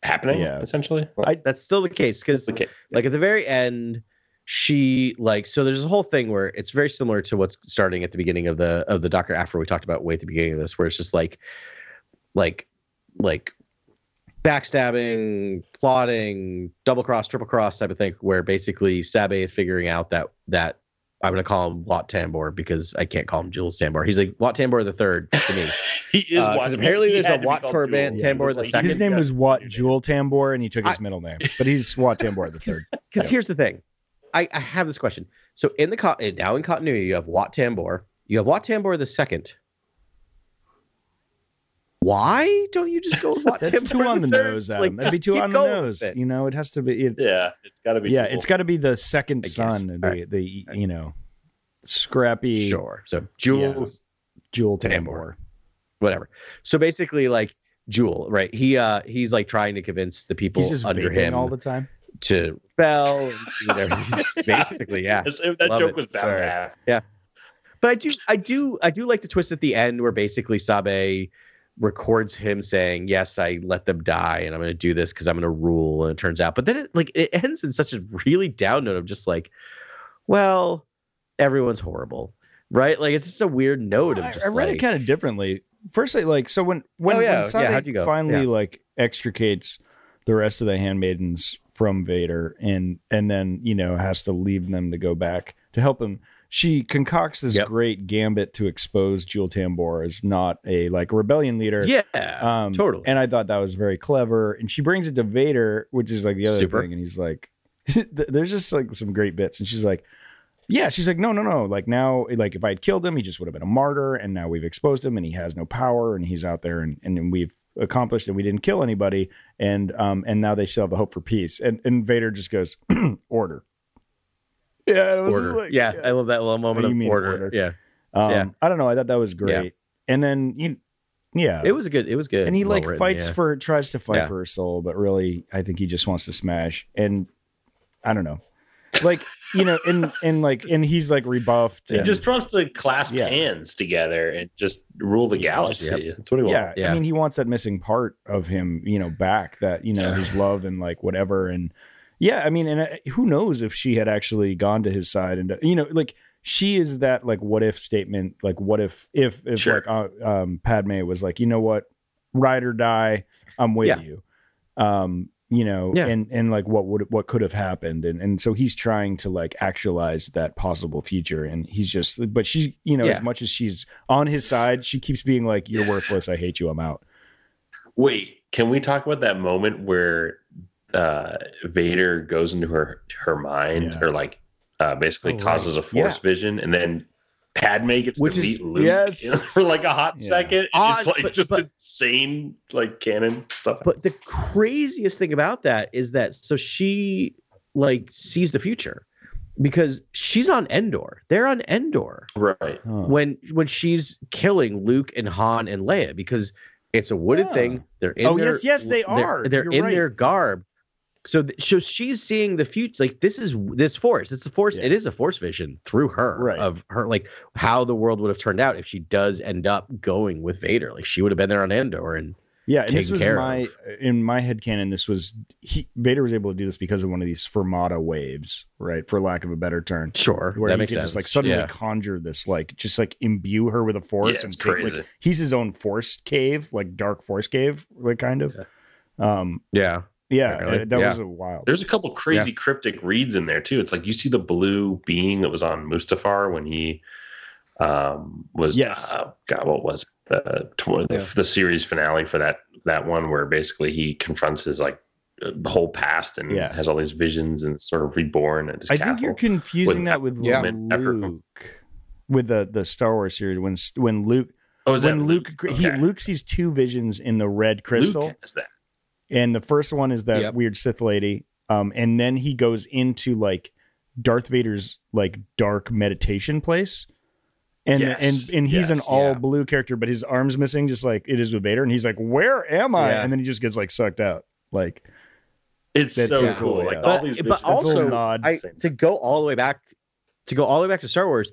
happening. Yeah. Essentially, that's still the case because, like at the very end, she so there's a whole thing where it's very similar to what's starting at the beginning of the Doctor Aphra we talked about way at the beginning of this, where it's just like. Backstabbing, plotting, double cross, triple cross type of thing, where basically Sabé is figuring out that I'm going to call him Wat Tambor because I can't call him Jewel Tambor. He's like Wat Tambor the third to me. He is Wat. Apparently, there's a Wat Tambor the second. His name was Wat Jewel Tambor, and he took his middle name, but he's Wat Tambor the third. Because here's the thing, I have this question. So in now in continuity, you have Wat Tambor, the second. Why don't you just go? That's too on the nose, Adam. That'd be too on the nose. You know, it has to be. It's got to be. Yeah, it's got to be the second son, the you know, scrappy. Sure. So Jewel Tambor, whatever. So basically, like Jewel, right? He's like trying to convince the people under him all the time to rebel. Basically, yeah. That joke was bad. Yeah, but I do like the twist at the end where basically Sabé records him saying, yes, I let them die and I'm going to do this because I'm going to rule. And it turns out, but then it ends in such a really down note of just like, well, everyone's horrible, right? Like, it's just a weird note of just I read it kind of differently. Firstly, like, so when Sabé finally like extricates the rest of the handmaidens from Vader and then, you know, has to leave them to go back to help him, she concocts this great gambit to expose Jewel Tambor as not a like rebellion leader. Yeah, totally. And I thought that was very clever. And she brings it to Vader, which is like the other thing. And he's like, there's just like some great bits. And she's like, yeah, she's like, no. Like now, like if I had killed him, he just would have been a martyr. And now we've exposed him and he has no power and he's out there and we've accomplished and we didn't kill anybody. And now they still have the hope for peace. And Vader just goes order. Yeah, it was just like, I love that little moment of order. Yeah. I don't know. I thought that was great. Yeah. And then, it was good. And he well like written, fights for, tries to fight for her soul, but really, I think he just wants to smash. And I don't know, like you know, and he's like rebuffed. He just wants to clasp hands together and just rule the galaxy. Yep. That's what he wants. Yeah, I mean, he wants that missing part of him, you know, back that you know his love and like whatever and. Yeah, I mean, and who knows if she had actually gone to his side and, you know, like she is that like what if statement, like what if sure. like Padme was like, you know what, ride or die, I'm with you, you know, and like what could have happened. And so he's trying to like actualize that possible future. And he's just but she's, you know, as much as she's on his side, she keeps being like, you're worthless. I hate you. I'm out. Wait, can we talk about that moment where Vader goes into her mind or like basically causes a force vision and then Padme gets to meet Luke for like a hot second. It's like insane, like canon stuff. But the craziest thing about that is that so she like sees the future because she's on Endor. They're on Endor, right? When she's killing Luke and Han and Leia because it's a wooded thing. They're in their, they are. They're in their garb. So she's seeing the future. Like this force. It's the force. Yeah. It is a force vision through her of her, like how the world would have turned out if she does end up going with Vader. Like she would have been there on Endor and And this was in my headcanon. This was Vader was able to do this because of one of these Fermata waves, right? For lack of a better term, where that he could just like suddenly conjure this, like just like imbue her with a force and take, like, he's his own force cave, like dark force cave, like kind of. That was a wild. There's a couple crazy cryptic reads in there too. It's like you see the blue being that was on Mustafar when he was what was the series finale for that one where basically he confronts his like whole past and has all these visions and sort of reborn at his castle. I think you're confusing that with Luke with the Star Wars series when Luke Luke sees two visions in the red crystal. Luke has that. And the first one is that weird Sith lady. And then he goes into like Darth Vader's like dark meditation place. And and he's an all blue character, but his arm's missing, just like it is with Vader. And he's like, "Where am I?" And then he just gets like sucked out. Like it's so cool. Yeah. Like all these, but also to go all the way back to Star Wars,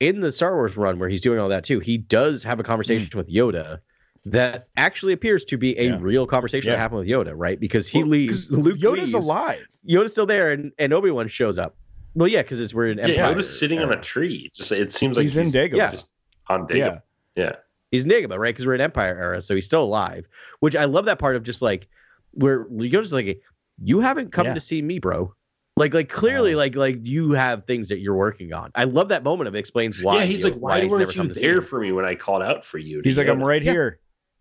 in the Star Wars run where he's doing all that too, he does have a conversation with Yoda. That actually appears to be a real conversation that happened with Yoda, right? Because he leaves. Luke Yoda's leaves. Alive. Yoda's still there, and Obi-Wan shows up. Well, yeah, because we're in Empire. Yeah, Yoda's sitting on a tree. It's just, it seems like he's in Dagobah. Yeah. Just on Dagobah. Yeah. He's in Dagobah, right? Because we're in Empire era, so he's still alive. Which I love that part of just like, where Yoda's like, you haven't come to see me, bro. Like clearly, like you have things that you're working on. I love that moment of it explains why. Yeah, he's like, why weren't you there for me when I called out for you? He's like, I'm right here.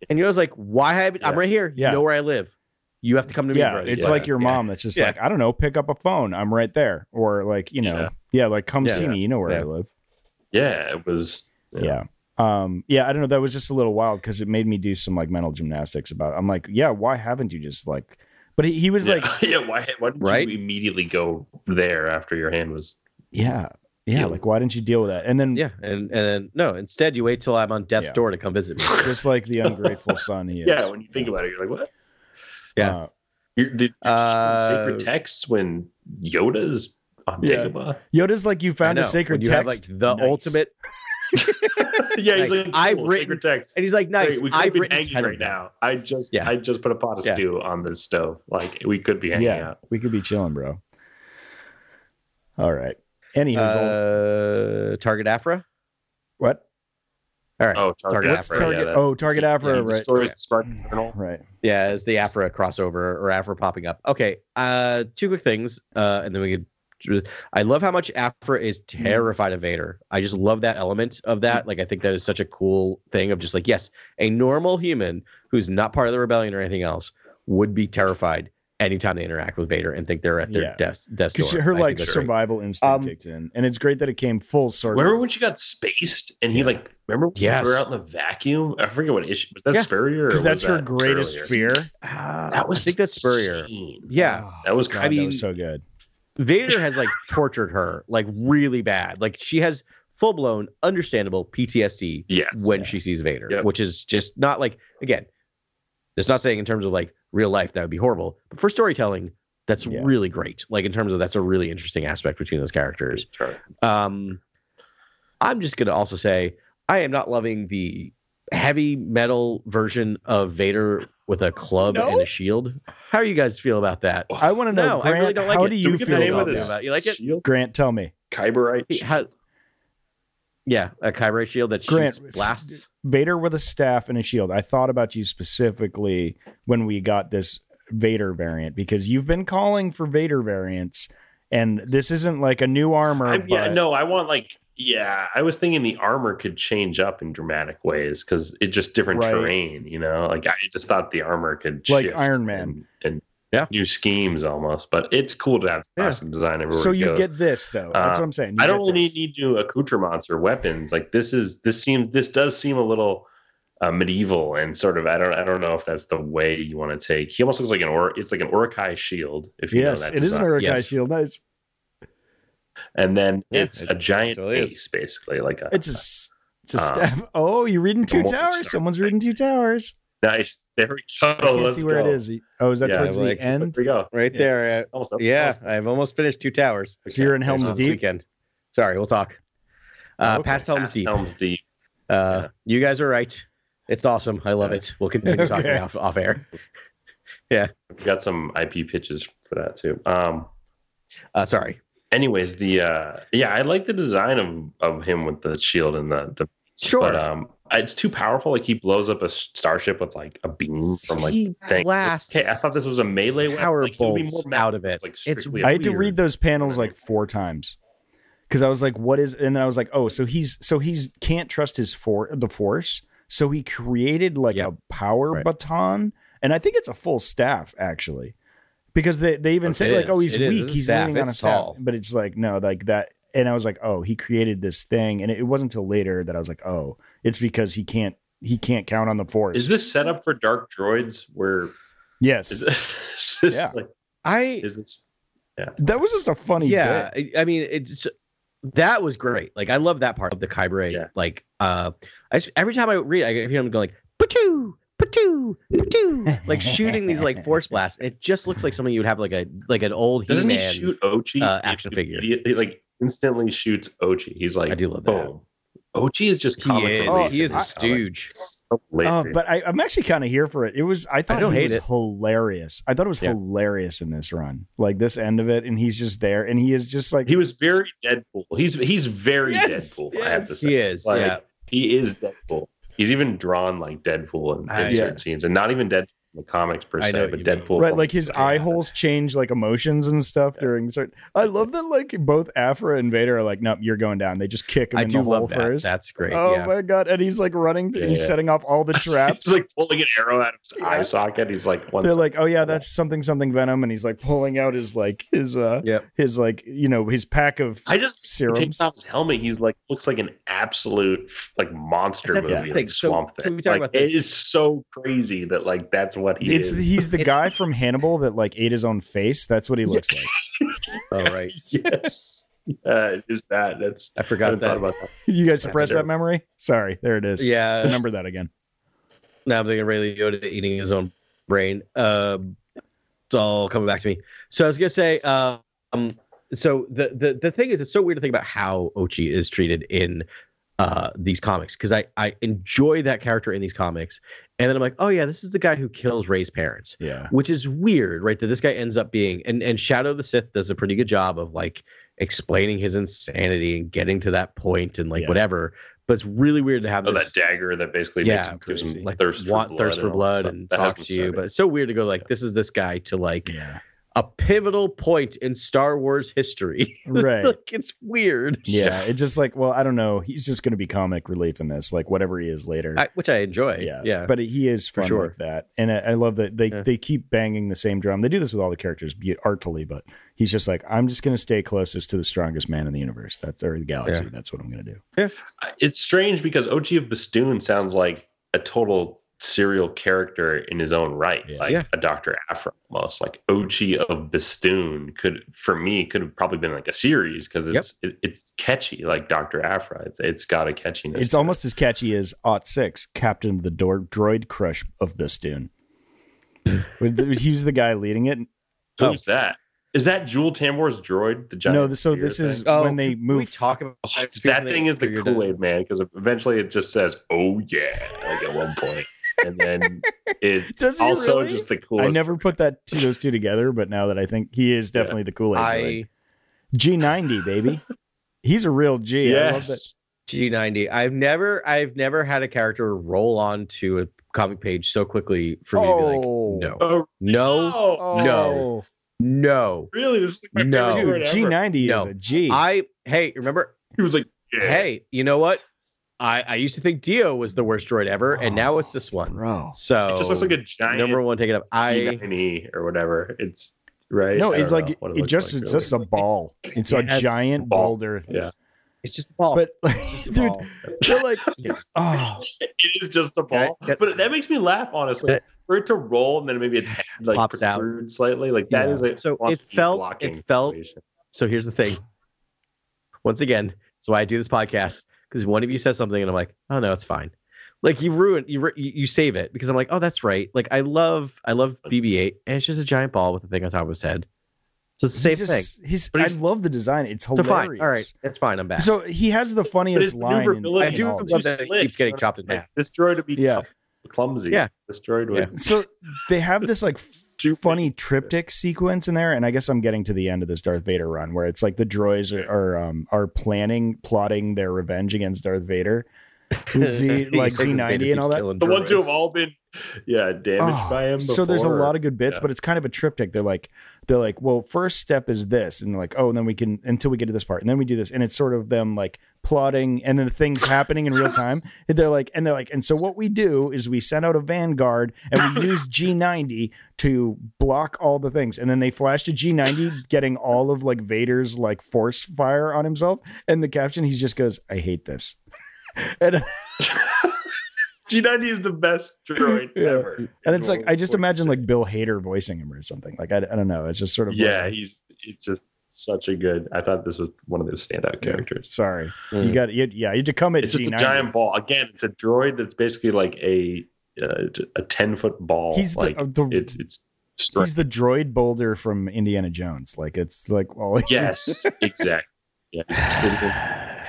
And Yoda's like, why haven't I'm right here? You know where I live. You have to come to me. Bro. It's like your mom that's just like, I don't know, pick up a phone. I'm right there. Or like, you know, like come see me. You know where I live. Yeah, it was. I don't know. That was just a little wild because it made me do some like mental gymnastics about it. I'm like, why haven't you just like, but he was like, why didn't you immediately go there after your hand was. Yeah, like why didn't you deal with that? And then and then no, instead you wait till I'm on death's door to come visit me. Just like the ungrateful son he is. Yeah, when you think about it, you're like, what? Yeah, you're some sacred texts when Yoda's on Dagobah. Yoda's like, you found a sacred text. Have like the ultimate. Yeah, he's like, cool, I've written text, and he's like, nice. We could I've be written hanging right now. I just put a pot of stew on the stove. Like we could be hanging out. We could be chilling, bro. All right. Anyhow, Target Aphra? What? All right. Oh, Target Aphra. Target Aphra. Yeah, right. Stories Spark Eternal. Right. Yeah, it's the Aphra crossover or Aphra popping up. Okay. Two quick things, and then we could. I love how much Aphra is terrified of Vader. I just love that element of that. Like, I think that is such a cool thing of just like, yes, a normal human who's not part of the rebellion or anything else would be terrified anytime they interact with Vader and think they're at their death door. Because her like survival instinct kicked in, and it's great that it came full circle. Remember when she got spaced and he like remember we were out in the vacuum? I forget what issue was that Spurrier. Because that's her greatest fear. I think that's Spurrier. Yeah, that was kind of so good. Vader has like tortured her like really bad. Like she has full blown understandable PTSD when she sees Vader, which is just not like again. It's not saying in terms of like real life that would be horrible, but for storytelling that's really great. Like in terms of that's a really interesting aspect between those characters. Right. I'm just going to also say I am not loving the heavy metal version of Vader with a club and a shield. How do you guys feel about that? I want to know. Grant, I really don't like it. How do you feel about that? You like it? Shield? Grant, tell me. Kyberite. A Kyberite shield that shoots blasts. Vader with a staff and a shield. I thought about you specifically when we got this Vader variant because you've been calling for Vader variants, and this isn't like a new armor. I want like. Yeah, I was thinking the armor could change up in dramatic ways because it's just different terrain, you know? Like, I just thought the armor could shift. Like Iron Man. And new schemes almost, but it's cool to have costume design everywhere. So you get this though. That's what I'm saying. I don't really need new accoutrements or weapons. Like this does seem a little medieval and sort of I don't know if that's the way you want to take. He almost looks like an Uruk-hai shield. If you know that it design. Is an Uruk-hai shield. Nice. And then it's a giant ace, basically like it's a staff. Oh, you're reading Two Towers. Someone's reading Two Towers. Nice. There we go. Let's see where it is. Oh, is that towards the end? There we go. Right there. I've almost finished Two Towers. So you're in Helm's Deep? Weekend. Sorry, we'll talk. Past Helm's Deep. You guys are right. It's awesome. I love it. We'll continue talking off air. Yeah. I've got some IP pitches for that, too. Sorry. Anyways, I like the design of him with the shield and the sure. But, it's too powerful. Like he blows up a starship with like a beam from like thing. Okay, I thought this was a melee power bolts out of it. I had to read those panels like 4 times because I was like, "What is?" And then I was like, "Oh, so he's can't trust the force." So he created like a power baton, and I think it's a full staff actually, because they even say like, "Oh, he's weak. He's leaning on a staff." Tall. But it's like no, like that. And I was like, "Oh, he created this thing," and it wasn't until later that I was like, "Oh." It's because he can't count on the force. Is this set up for Dark Droids? Where yes, is yeah. Like, I is this, yeah. That was just a funny bit. I mean, that was great. Like I love that part of the Kyber. Yeah. Like every time I read, I hear him going like patoo, patoo, patoo, like shooting these like force blasts. It just looks like something you would have like an old doesn't He-Man, shoot Ochi action figure? He like instantly shoots Ochi. He's like I do love that. Boom. Ochi is just he is a stooge. But I'm actually kind of here for it. I thought it was hilarious. I thought it was hilarious in this run, like this end of it, and he's just there, and he is just like he was very Deadpool. He's very Deadpool. Yes, I have to say, he is. Like, he is Deadpool. He's even drawn like Deadpool in certain scenes, and not even Deadpool in the comics per se, but Deadpool. Mean. Right, like his eye holes change like emotions and stuff during certain. I love that like both Aphra and Vader are like, nope, you're going down. They just kick him in the hole first. That's great. Oh my god! And he's like running through. Yeah, he's setting off all the traps. He's like pulling an arrow out of his eye socket. He's like, they're like, oh yeah, that's something venom, and he's like pulling out his like his like his pack of serums. He takes off his helmet. He's like looks like an absolute like monster movie like Swamp Thing. Like it is so crazy that like that's. What he is. He's the guy from Hannibal that like ate his own face. That's what he looks like. Oh, right. Yes. Is that. That's I forgot about that. You guys suppressed that memory? Sorry. There it is. Yeah. Remember that again. Now I'm thinking Ray Liotta eating his own brain. It's all coming back to me. So I was going to say, so the thing is, it's so weird to think about how Ochi is treated in these comics because I enjoy that character in these comics. And then I'm like, oh yeah, this is the guy who kills Rey's parents. Yeah. Which is weird, right? That this guy ends up being and Shadow of the Sith does a pretty good job of like explaining his insanity and getting to that point and like whatever. But it's really weird to have that dagger that basically gives him like thirst for blood and talks to you. But it's so weird to go like this is this guy to like a pivotal point in Star Wars history. Right. Like it's weird. Yeah. It's just like, well, I don't know. He's just going to be comic relief in this, like whatever he is later, which I enjoy. Yeah. Yeah. But he is fun with that. And I love that they keep banging the same drum. They do this with all the characters artfully, but he's just like, I'm just going to stay closest to the strongest man in the universe. Or the galaxy. Yeah. That's what I'm going to do. Yeah. It's strange because Ochi of Bestoon sounds like a total serial character in his own right, a Doctor Aphra almost. Like Ochi of Bestoon could have probably been like a series because it's catchy, like Doctor Aphra. It's got a catchiness. It's almost as catchy as Ott 6, Captain of the Droid Crush of Bestoon. He's the guy leading it. Who's that? Is that Jewel Tambor's droid? The giant. No, so this is when they move. We talk about that thing is the Kool-Aid man because eventually it just says, "Oh yeah," like at one point. And then it's also just the coolest. I never put those two together, but now that I think he is definitely the Kool-Aid. G90, baby. He's a real G. Yes. I love that. G90. I've never had a character roll on to a comic page so quickly for me to be like, no. Really? This is like my favorite word ever. G90 is a G. Remember? He was like, yeah. Hey, you know what? I used to think Dio was the worst droid ever, and now it's this one. Bro. So it just looks like a giant number one taking up G90 or whatever. It's right. No, it's like it just like, it's really. Just a ball. It's a giant boulder. Yeah. It's just a ball. But like, dude, they're like, it is just a ball. But that makes me laugh, honestly. For it to roll and then maybe it's like pops out slightly, like that is like so. It felt. So here's the thing. Once again, that's why I do this podcast, because one of you says something and I'm like, oh no, it's fine. Like you save it, because I'm like, oh, that's right. Like I love BB-8, and it's just a giant ball with a thing on top of his head. So it's the same thing. I love the design. It's hilarious. So all right, that's fine. I'm back. So he has the funniest line. I do love that it keeps getting chopped in half. This droid would be clumsy. Yeah. This droid would. Yeah. So they have this like funny triptych sequence in there, and I guess I'm getting to the end of this Darth Vader run where it's like the droids are plotting their revenge against Darth Vader. G90 and all that. The ones who have all been damaged by him before. So there's a lot of good bits, but it's kind of a triptych. They're like, well, first step is this, and they're like, oh, and then we can until we get to this part, and then we do this, and it's sort of them like plotting, and then things happening in real time. And so what we do is we send out a vanguard and we use G90 to block all the things, and then they flash to G90 getting all of like Vader's like force fire on himself, and the caption he just goes, I hate this. And G90 is the best droid ever. And it's like I just imagine like Bill Hader voicing him or something. Like I don't know. It's just sort of it's just such a good. I thought this was one of those standout characters. Yeah. Sorry, you had to come at G90. It's just a giant ball. Again, it's a droid that's basically like a 10-foot ball. He's like it's strange. He's the droid boulder from Indiana Jones. Like it's like yes, exactly. Yeah.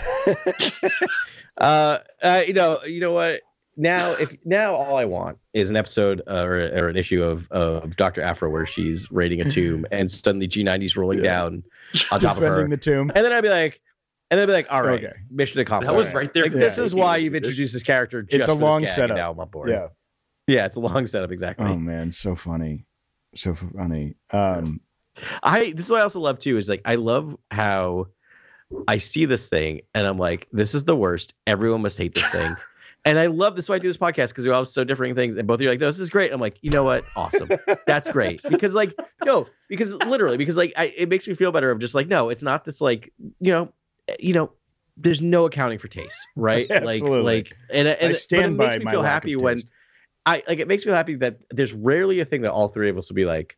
You know what? Now all I want is an episode or an issue of Doctor Aphra where she's raiding a tomb and suddenly G90's rolling down on top of her, defending the tomb, and then I'd be like, all right, okay. Mission accomplished. That was right there. Like, this is why you've introduced this character. Just it's a long setup. Now I'm on board. Yeah, it's a long setup. Exactly. Oh man, so funny. This is what I also love too is like I love how. I see this thing and I'm like, this is the worst. Everyone must hate this thing. And I love this. Why I do this podcast, because we're all so differing things. And both of you are like, no, this is great. I'm like, you know what? Awesome. That's great. Because like, no, because literally, because like, it makes me feel better of just like, no, it's not this like, you know, there's no accounting for taste, right? Absolutely. Like, and I stand by my lack of taste. It makes me feel happy when it makes me happy that there's rarely a thing that all three of us will be like,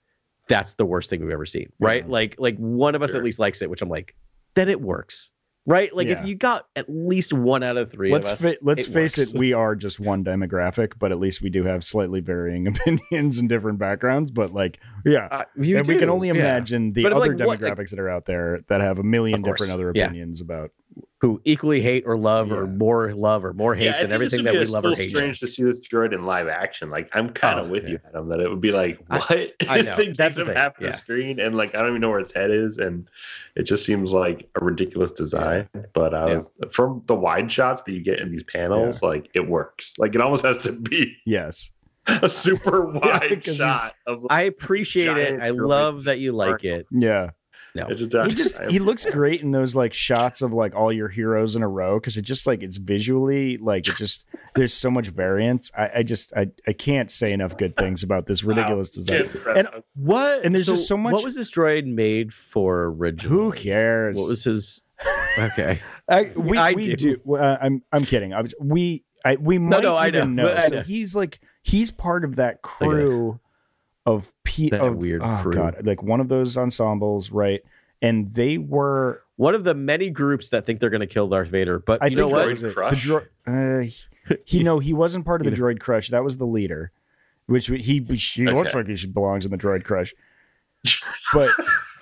that's the worst thing we've ever seen. Right. Yeah. Like one of us at least likes it, which I'm like, that it works, right? Like if you got at least one out of three of us, let's face it, we are just one demographic, but at least we do have slightly varying opinions and different backgrounds. But like, we can only imagine the other like, demographics that are out there that have a million different other opinions about who equally hate or love or more love or more hate than everything that we love or hate. It's strange to see this droid in live action. Like I'm kind of with you, Adam, that it would be like, what? I know. That's the thing. Half the screen, and like I don't even know where its head is, and it just seems like a ridiculous design. But I was from the wide shots that you get in these panels, like it works. Like it almost has to be a super wide shot. Of, like, I appreciate it. I love that you like it. Yeah. No, he looks great in those like shots of like all your heroes in a row, because it just like it's visually like it just there's so much variance. I can't say enough good things about this ridiculous design. And there's just so much. What was this droid made for originally? Who cares? What was his? Okay, we do. I'm kidding. We might know. So he's part of that crew. Like one of those ensembles, right? And they were one of the many groups that think they're going to kill Darth Vader. But you know what? He wasn't part of the Droid Crush. That was the leader, which he looks like he belongs in the Droid Crush. But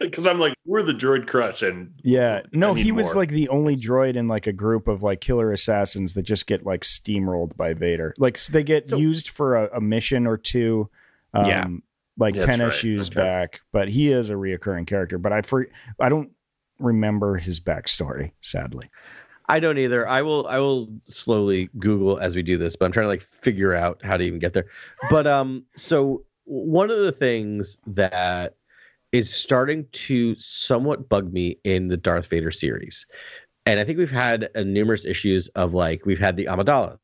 because I'm like, we're the Droid Crush, and he was like the only droid in like a group of like killer assassins that just get like steamrolled by Vader. Like so they get used for a mission or two. Like 10 issues back, but he is a reoccurring character. But I don't remember his backstory, sadly. I don't either. I will slowly Google as we do this, but I'm trying to like figure out how to even get there. But so one of the things that is starting to somewhat bug me in the Darth Vader series And I think we've had numerous issues of, like, we've had the Amidala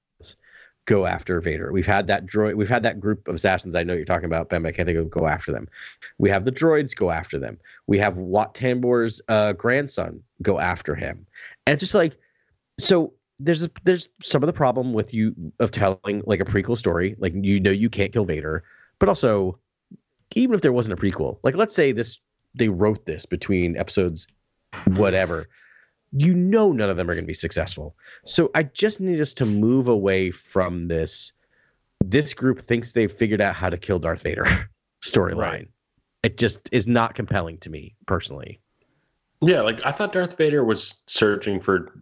go after Vader. We've had that droid. We've had that group of assassins. I know you're talking about, Ben, but I can't think of go after them. We have the droids go after them. We have Wat Tambor's grandson go after him. And it's just like, so there's some of the problem with you of telling like a prequel story. Like, you know, you can't kill Vader, but also even if there wasn't a prequel, like, let's say this, they wrote this between episodes, whatever, you know, none of them are going to be successful. So I just need us to move away from this. This group thinks they've figured out how to kill Darth Vader storyline. Right. It just is not compelling to me personally. Yeah. Like, I thought Darth Vader was searching for,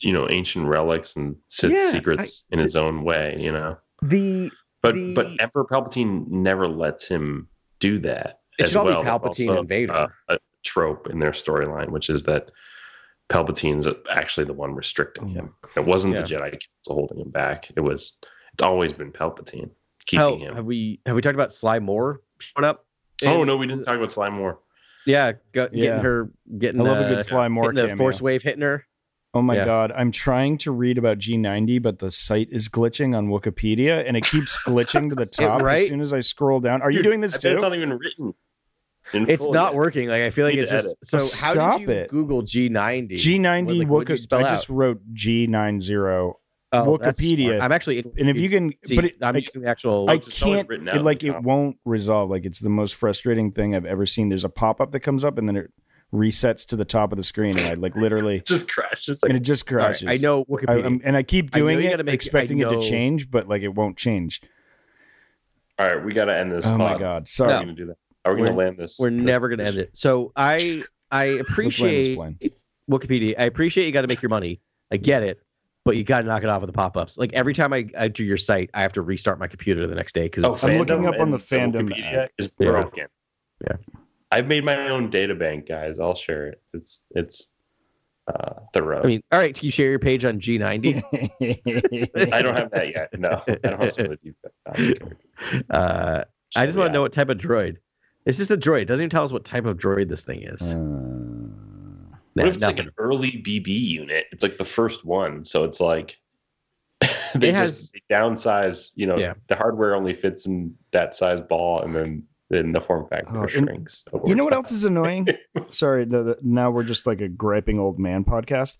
you know, ancient relics and secrets in his own way, you know, but Emperor Palpatine never lets him do that. It should all be Palpatine also, and Vader. A trope in their storyline, which is that Palpatine's actually the one restricting him. It wasn't the Jedi Council holding him back. It's always been Palpatine keeping him. Have we talked about Sly Moore showing up? Oh no, we didn't talk about Sly Moore. Yeah, getting I love a good Sly Moore cameo. The Force Wave hitting her. Oh my God, I'm trying to read about G90, but the site is glitching on Wikipedia, and it keeps glitching to the top as soon as I scroll down. Are you doing this too? It's not even written. It's not working. Like, I feel like it's just... So how did you Google G90? G90, like, I just wrote G90 Wikipedia. I'm actually... And if you can... I'm using the actual... I can't... It won't resolve. Like, it's the most frustrating thing I've ever seen. There's a pop-up that comes up, and then it resets to the top of the screen, and I like literally just crashes, and it just crashes. Right, I know Wikipedia, and I keep doing it, expecting it to change, but like it won't change. All right, we got to end this. Oh my God, sorry, we're gonna do that. Are we gonna land this? We're never gonna end it. So I appreciate Wikipedia. I appreciate you got to make your money. I get it, but you got to knock it off with the pop ups. Like every time I do your site, I have to restart my computer the next day because I'm looking up on the fandom. Wikipedia is broken. Yeah. I've made my own data bank, guys. I'll share it. It's thorough. I mean, all right. Can you share your page on G90? I don't have that yet. No, I don't have some of the defect. I just want to know what type of droid. It's just a droid. It doesn't even tell us what type of droid this thing is. What if it's like an early BB unit? It's like the first one, so it's like they downsize. You know, the hardware only fits in that size ball, and then. Then the form factor shrinks. You know what else is annoying? Sorry, now we're just like a griping old man podcast.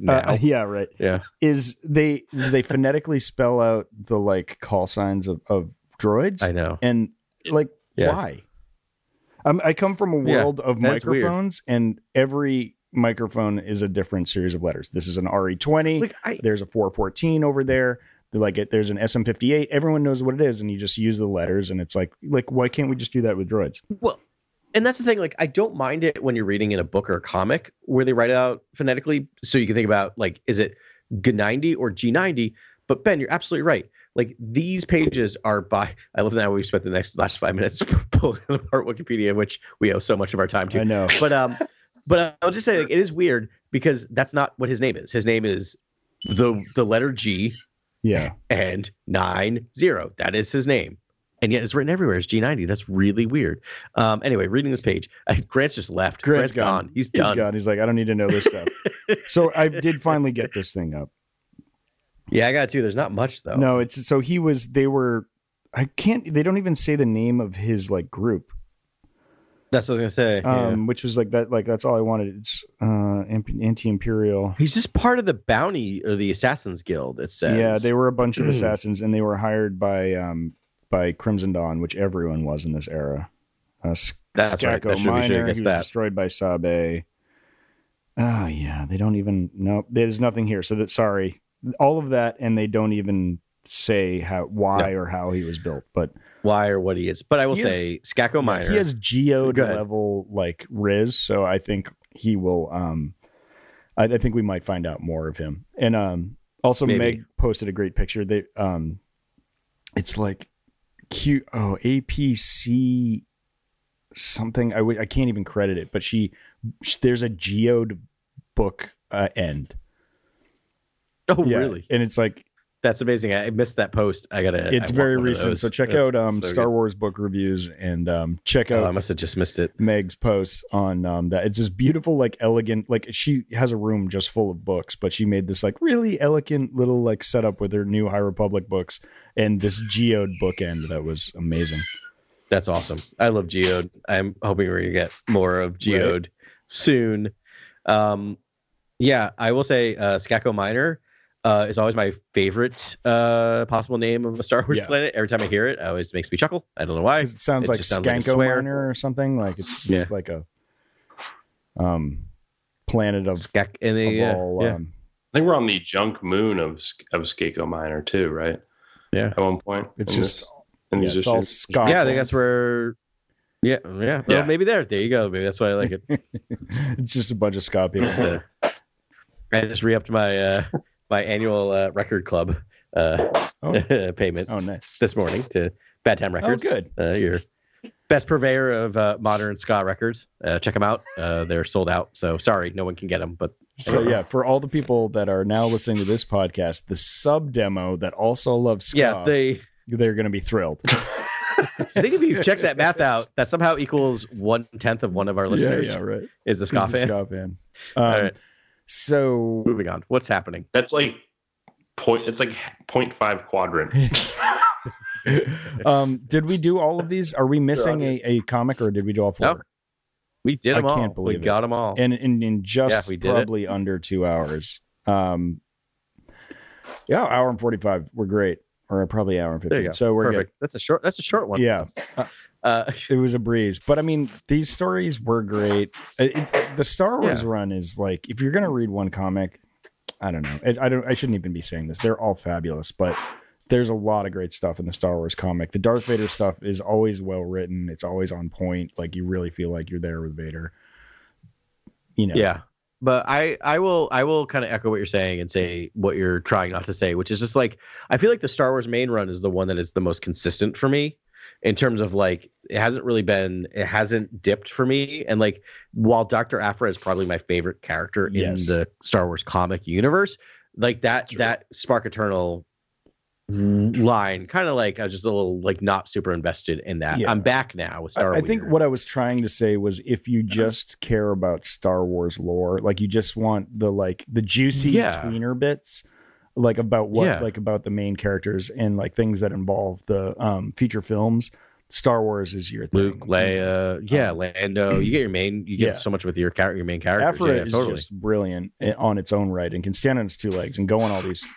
Yeah, right. Yeah, is they phonetically spell out the like call signs of droids. I know, and like why? I come from a world of microphones, and every microphone is a different series of letters. This is an RE20. Like there's a 414 over there. Like there's an SM58. Everyone knows what it is, and you just use the letters, and it's like why can't we just do that with droids? Well, and that's the thing. Like, I don't mind it when you're reading in a book or a comic where they write it out phonetically, so you can think about like, is it G90 or G90? But Ben, you're absolutely right. Like these pages are by. I love that we spent the last 5 minutes pulling apart Wikipedia, which we owe so much of our time to. I know, but I'll just say like, it is weird because that's not what his name is. His name is the letter G. Yeah. And 90. That is his name. And yet it's written everywhere. It's G90. That's really weird. Anyway, reading this page. Grant's just left. Grant's gone. He's done. He's gone. He's like, I don't need to know this stuff. So I did finally get this thing up. Yeah, I got to. There's not much though. No, it's so he was, they were, I can't, they don't even say the name of his like group. That's what I was going to say. Which was like that, like that's all I wanted. It's anti-imperial. He's just part of the bounty or the Assassin's Guild, it says. Yeah, they were a bunch of assassins, and they were hired by Crimson Dawn, which everyone was in this era. That's right. That Minor, he was destroyed by Sabé. Oh, yeah. They don't even know. There's nothing here. So sorry. All of that, and they don't even say or how he was built, but why or what he is. But I will say Skako Minor. He has geode level like Riz, so I think he will I think we might find out more of him. And also maybe. Meg posted a great picture. They it's like cute APC something. I can't even credit it, but there's a geode book end. Oh yeah. Really? And it's like That's amazing. I missed that post. It's very recent. So check out Star Wars book reviews and check out. I must have just missed it. Meg's post on that. It's this beautiful, like elegant, like she has a room just full of books, but she made this like really elegant little like setup with her new High Republic books and this Geode bookend that was amazing. That's awesome. I love Geode. I'm hoping we're gonna get more of Geode soon. Yeah, I will say Skako Minor. Is always my favorite possible name of a Star Wars planet. Every time I hear it, it always makes me chuckle. I don't know why. It sounds like Skanko Minor or something. Like it's like a planet of Skak. I think we're on the junk moon of Skako Minor too, right? Yeah. At one point, it's just it's all Scotland. Yeah, I think that's where. Yeah. Well, maybe there you go. Maybe that's why I like it. It's just a bunch of Scott people. I just re-upped my. My annual record club payment this morning to Bad Time Records. Oh, good. Your best purveyor of modern ska records. Check them out. They're sold out. So sorry, no one can get them. But for all the people that are now listening to this podcast, the sub demo that also loves ska, they're going to be thrilled. I think if you check that math out, that somehow equals 1/10 of one of our listeners is the ska fan. All right. So moving on, what's happening? That's like it's like 0.5 quadrant. Did we do all of these? Are we missing a comic, or did we do all four? Nope. We did them all. I can't believe we got them all. And in just probably under 2 hours. Hour and 45. We're great. Or probably hour and 15. So we're perfect. Good. That's a short one. Yeah. It was a breeze, but I mean, these stories were great. The Star Wars run is like, if you're going to read one comic, I don't know. I shouldn't even be saying this. They're all fabulous, but there's a lot of great stuff in the Star Wars comic. The Darth Vader stuff is always well written. It's always on point. Like you really feel like you're there with Vader, you know? Yeah. But I will kind of echo what you're saying and say what you're trying not to say, which is just like, I feel like the Star Wars main run is the one that is the most consistent for me. In terms of like, it hasn't dipped for me. And like, while Doctor Aphra is probably my favorite character in the Star Wars comic universe, like that Spark Eternal line, kind of like I was just a little like not super invested in that. Yeah. I'm back now with Starweird. I think what I was trying to say was if you just care about Star Wars lore, like you just want the juicy tweener bits. Like about what, like about the main characters and like things that involve the feature films. Star Wars is your thing. Luke, Leia, Lando. You get so much with your main character. Aphra is just brilliant on its own right and can stand on its two legs and go on all these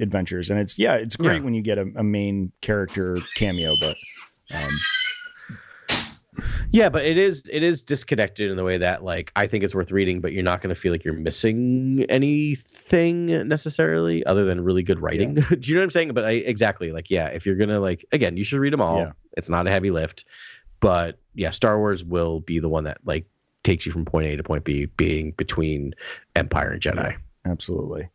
adventures. And it's great when you get a main character cameo, but. But it is disconnected in the way that like I think it's worth reading, but you're not going to feel like you're missing anything necessarily other than really good writing. Do you know what I'm saying? But if you're going to like, again, you should read them all. Yeah. It's not a heavy lift, but Star Wars will be the one that like takes you from point A to point B, being between Empire and Jedi. Yeah, absolutely.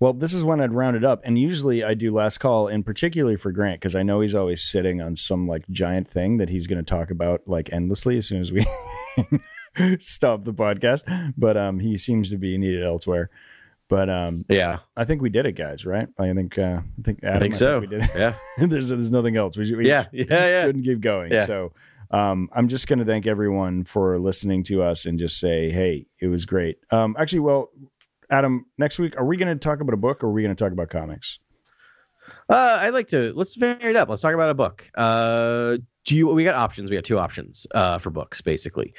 Well, this is when I'd round it up, and usually I do last call, and particularly for Grant, because I know he's always sitting on some like giant thing that he's going to talk about like endlessly as soon as we stop the podcast. But he seems to be needed elsewhere. But I think we did it, guys. Right? I think Adam, I think so. I think we did it. Yeah. There's nothing else. We shouldn't keep going. Yeah. So I'm just going to thank everyone for listening to us and just say, hey, it was great. Adam, next week, are we going to talk about a book or are we going to talk about comics? Let's vary it up. Let's talk about a book. We got options. We got two options for books, basically.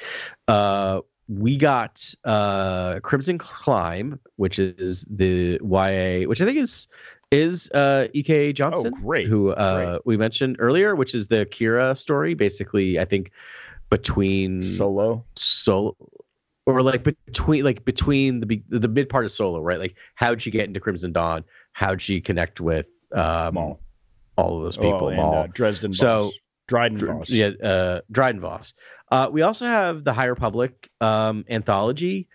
We got Crimson Climb, which is the YA, which I think is E.K. Johnson, who we mentioned earlier, which is the Kira story, basically, I think, between Solo. Or like between the mid part of Solo, right? Like how'd she get into Crimson Dawn? How'd she connect with all of those people? Dresden, Dryden Voss. Dryden Voss. We also have the High Republic anthology.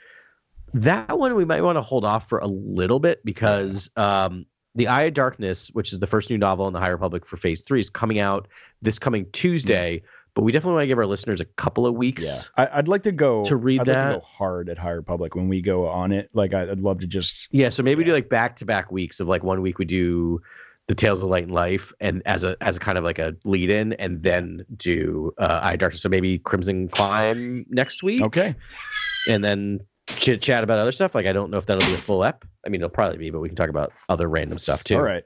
That one we might want to hold off for a little bit because the Eye of Darkness, which is the first new novel in the High Republic for Phase 3, is coming out this coming Tuesday. Mm-hmm. But we definitely want to give our listeners a couple of weeks. Yeah. I'd like to go to read I'd that. I'd like to go hard at High Republic when we go on it. Like, I'd love to just... Yeah, so maybe do like back-to-back weeks of like 1 week we do the Tales of Light and Life and as a kind of like a lead-in, and then do Eye of Darkness. So maybe Crimson Climb next week. Okay. And then chit-chat about other stuff. Like, I don't know if that'll be a full ep. I mean, it'll probably be, but we can talk about other random stuff too. All right.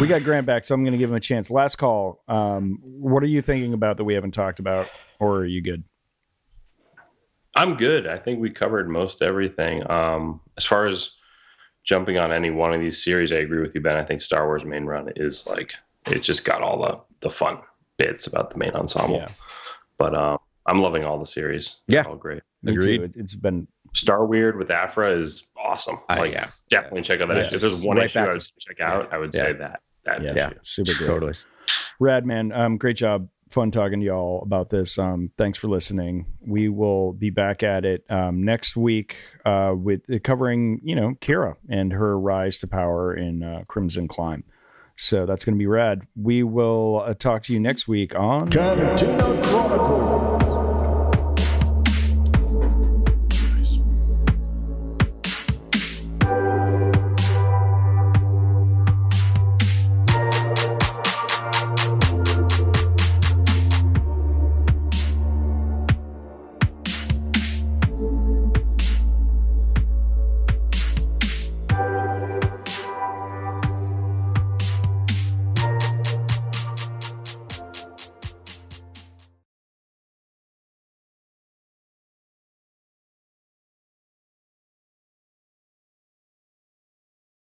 We got Grant back, so I'm going to give him a chance. Last call. What are you thinking about that we haven't talked about, or are you good? I'm good. I think we covered most everything. As far as jumping on any one of these series, I agree with you, Ben. I think Star Wars Main Run is like, it's just got all the fun bits about the main ensemble. Yeah. But I'm loving all the series. Yeah. They're all great. Agreed. Me too. It's been... Starweird with Aphra is awesome. Definitely check out that issue. If there's one issue I would check out, I would say that. Issue. Super good. Totally. Rad, man. Great job. Fun talking to y'all about this. Thanks for listening. We will be back at it next week with covering, Kira and her rise to power in Crimson Climb. So that's going to be rad. We will talk to you next week on Cantina Chronicle.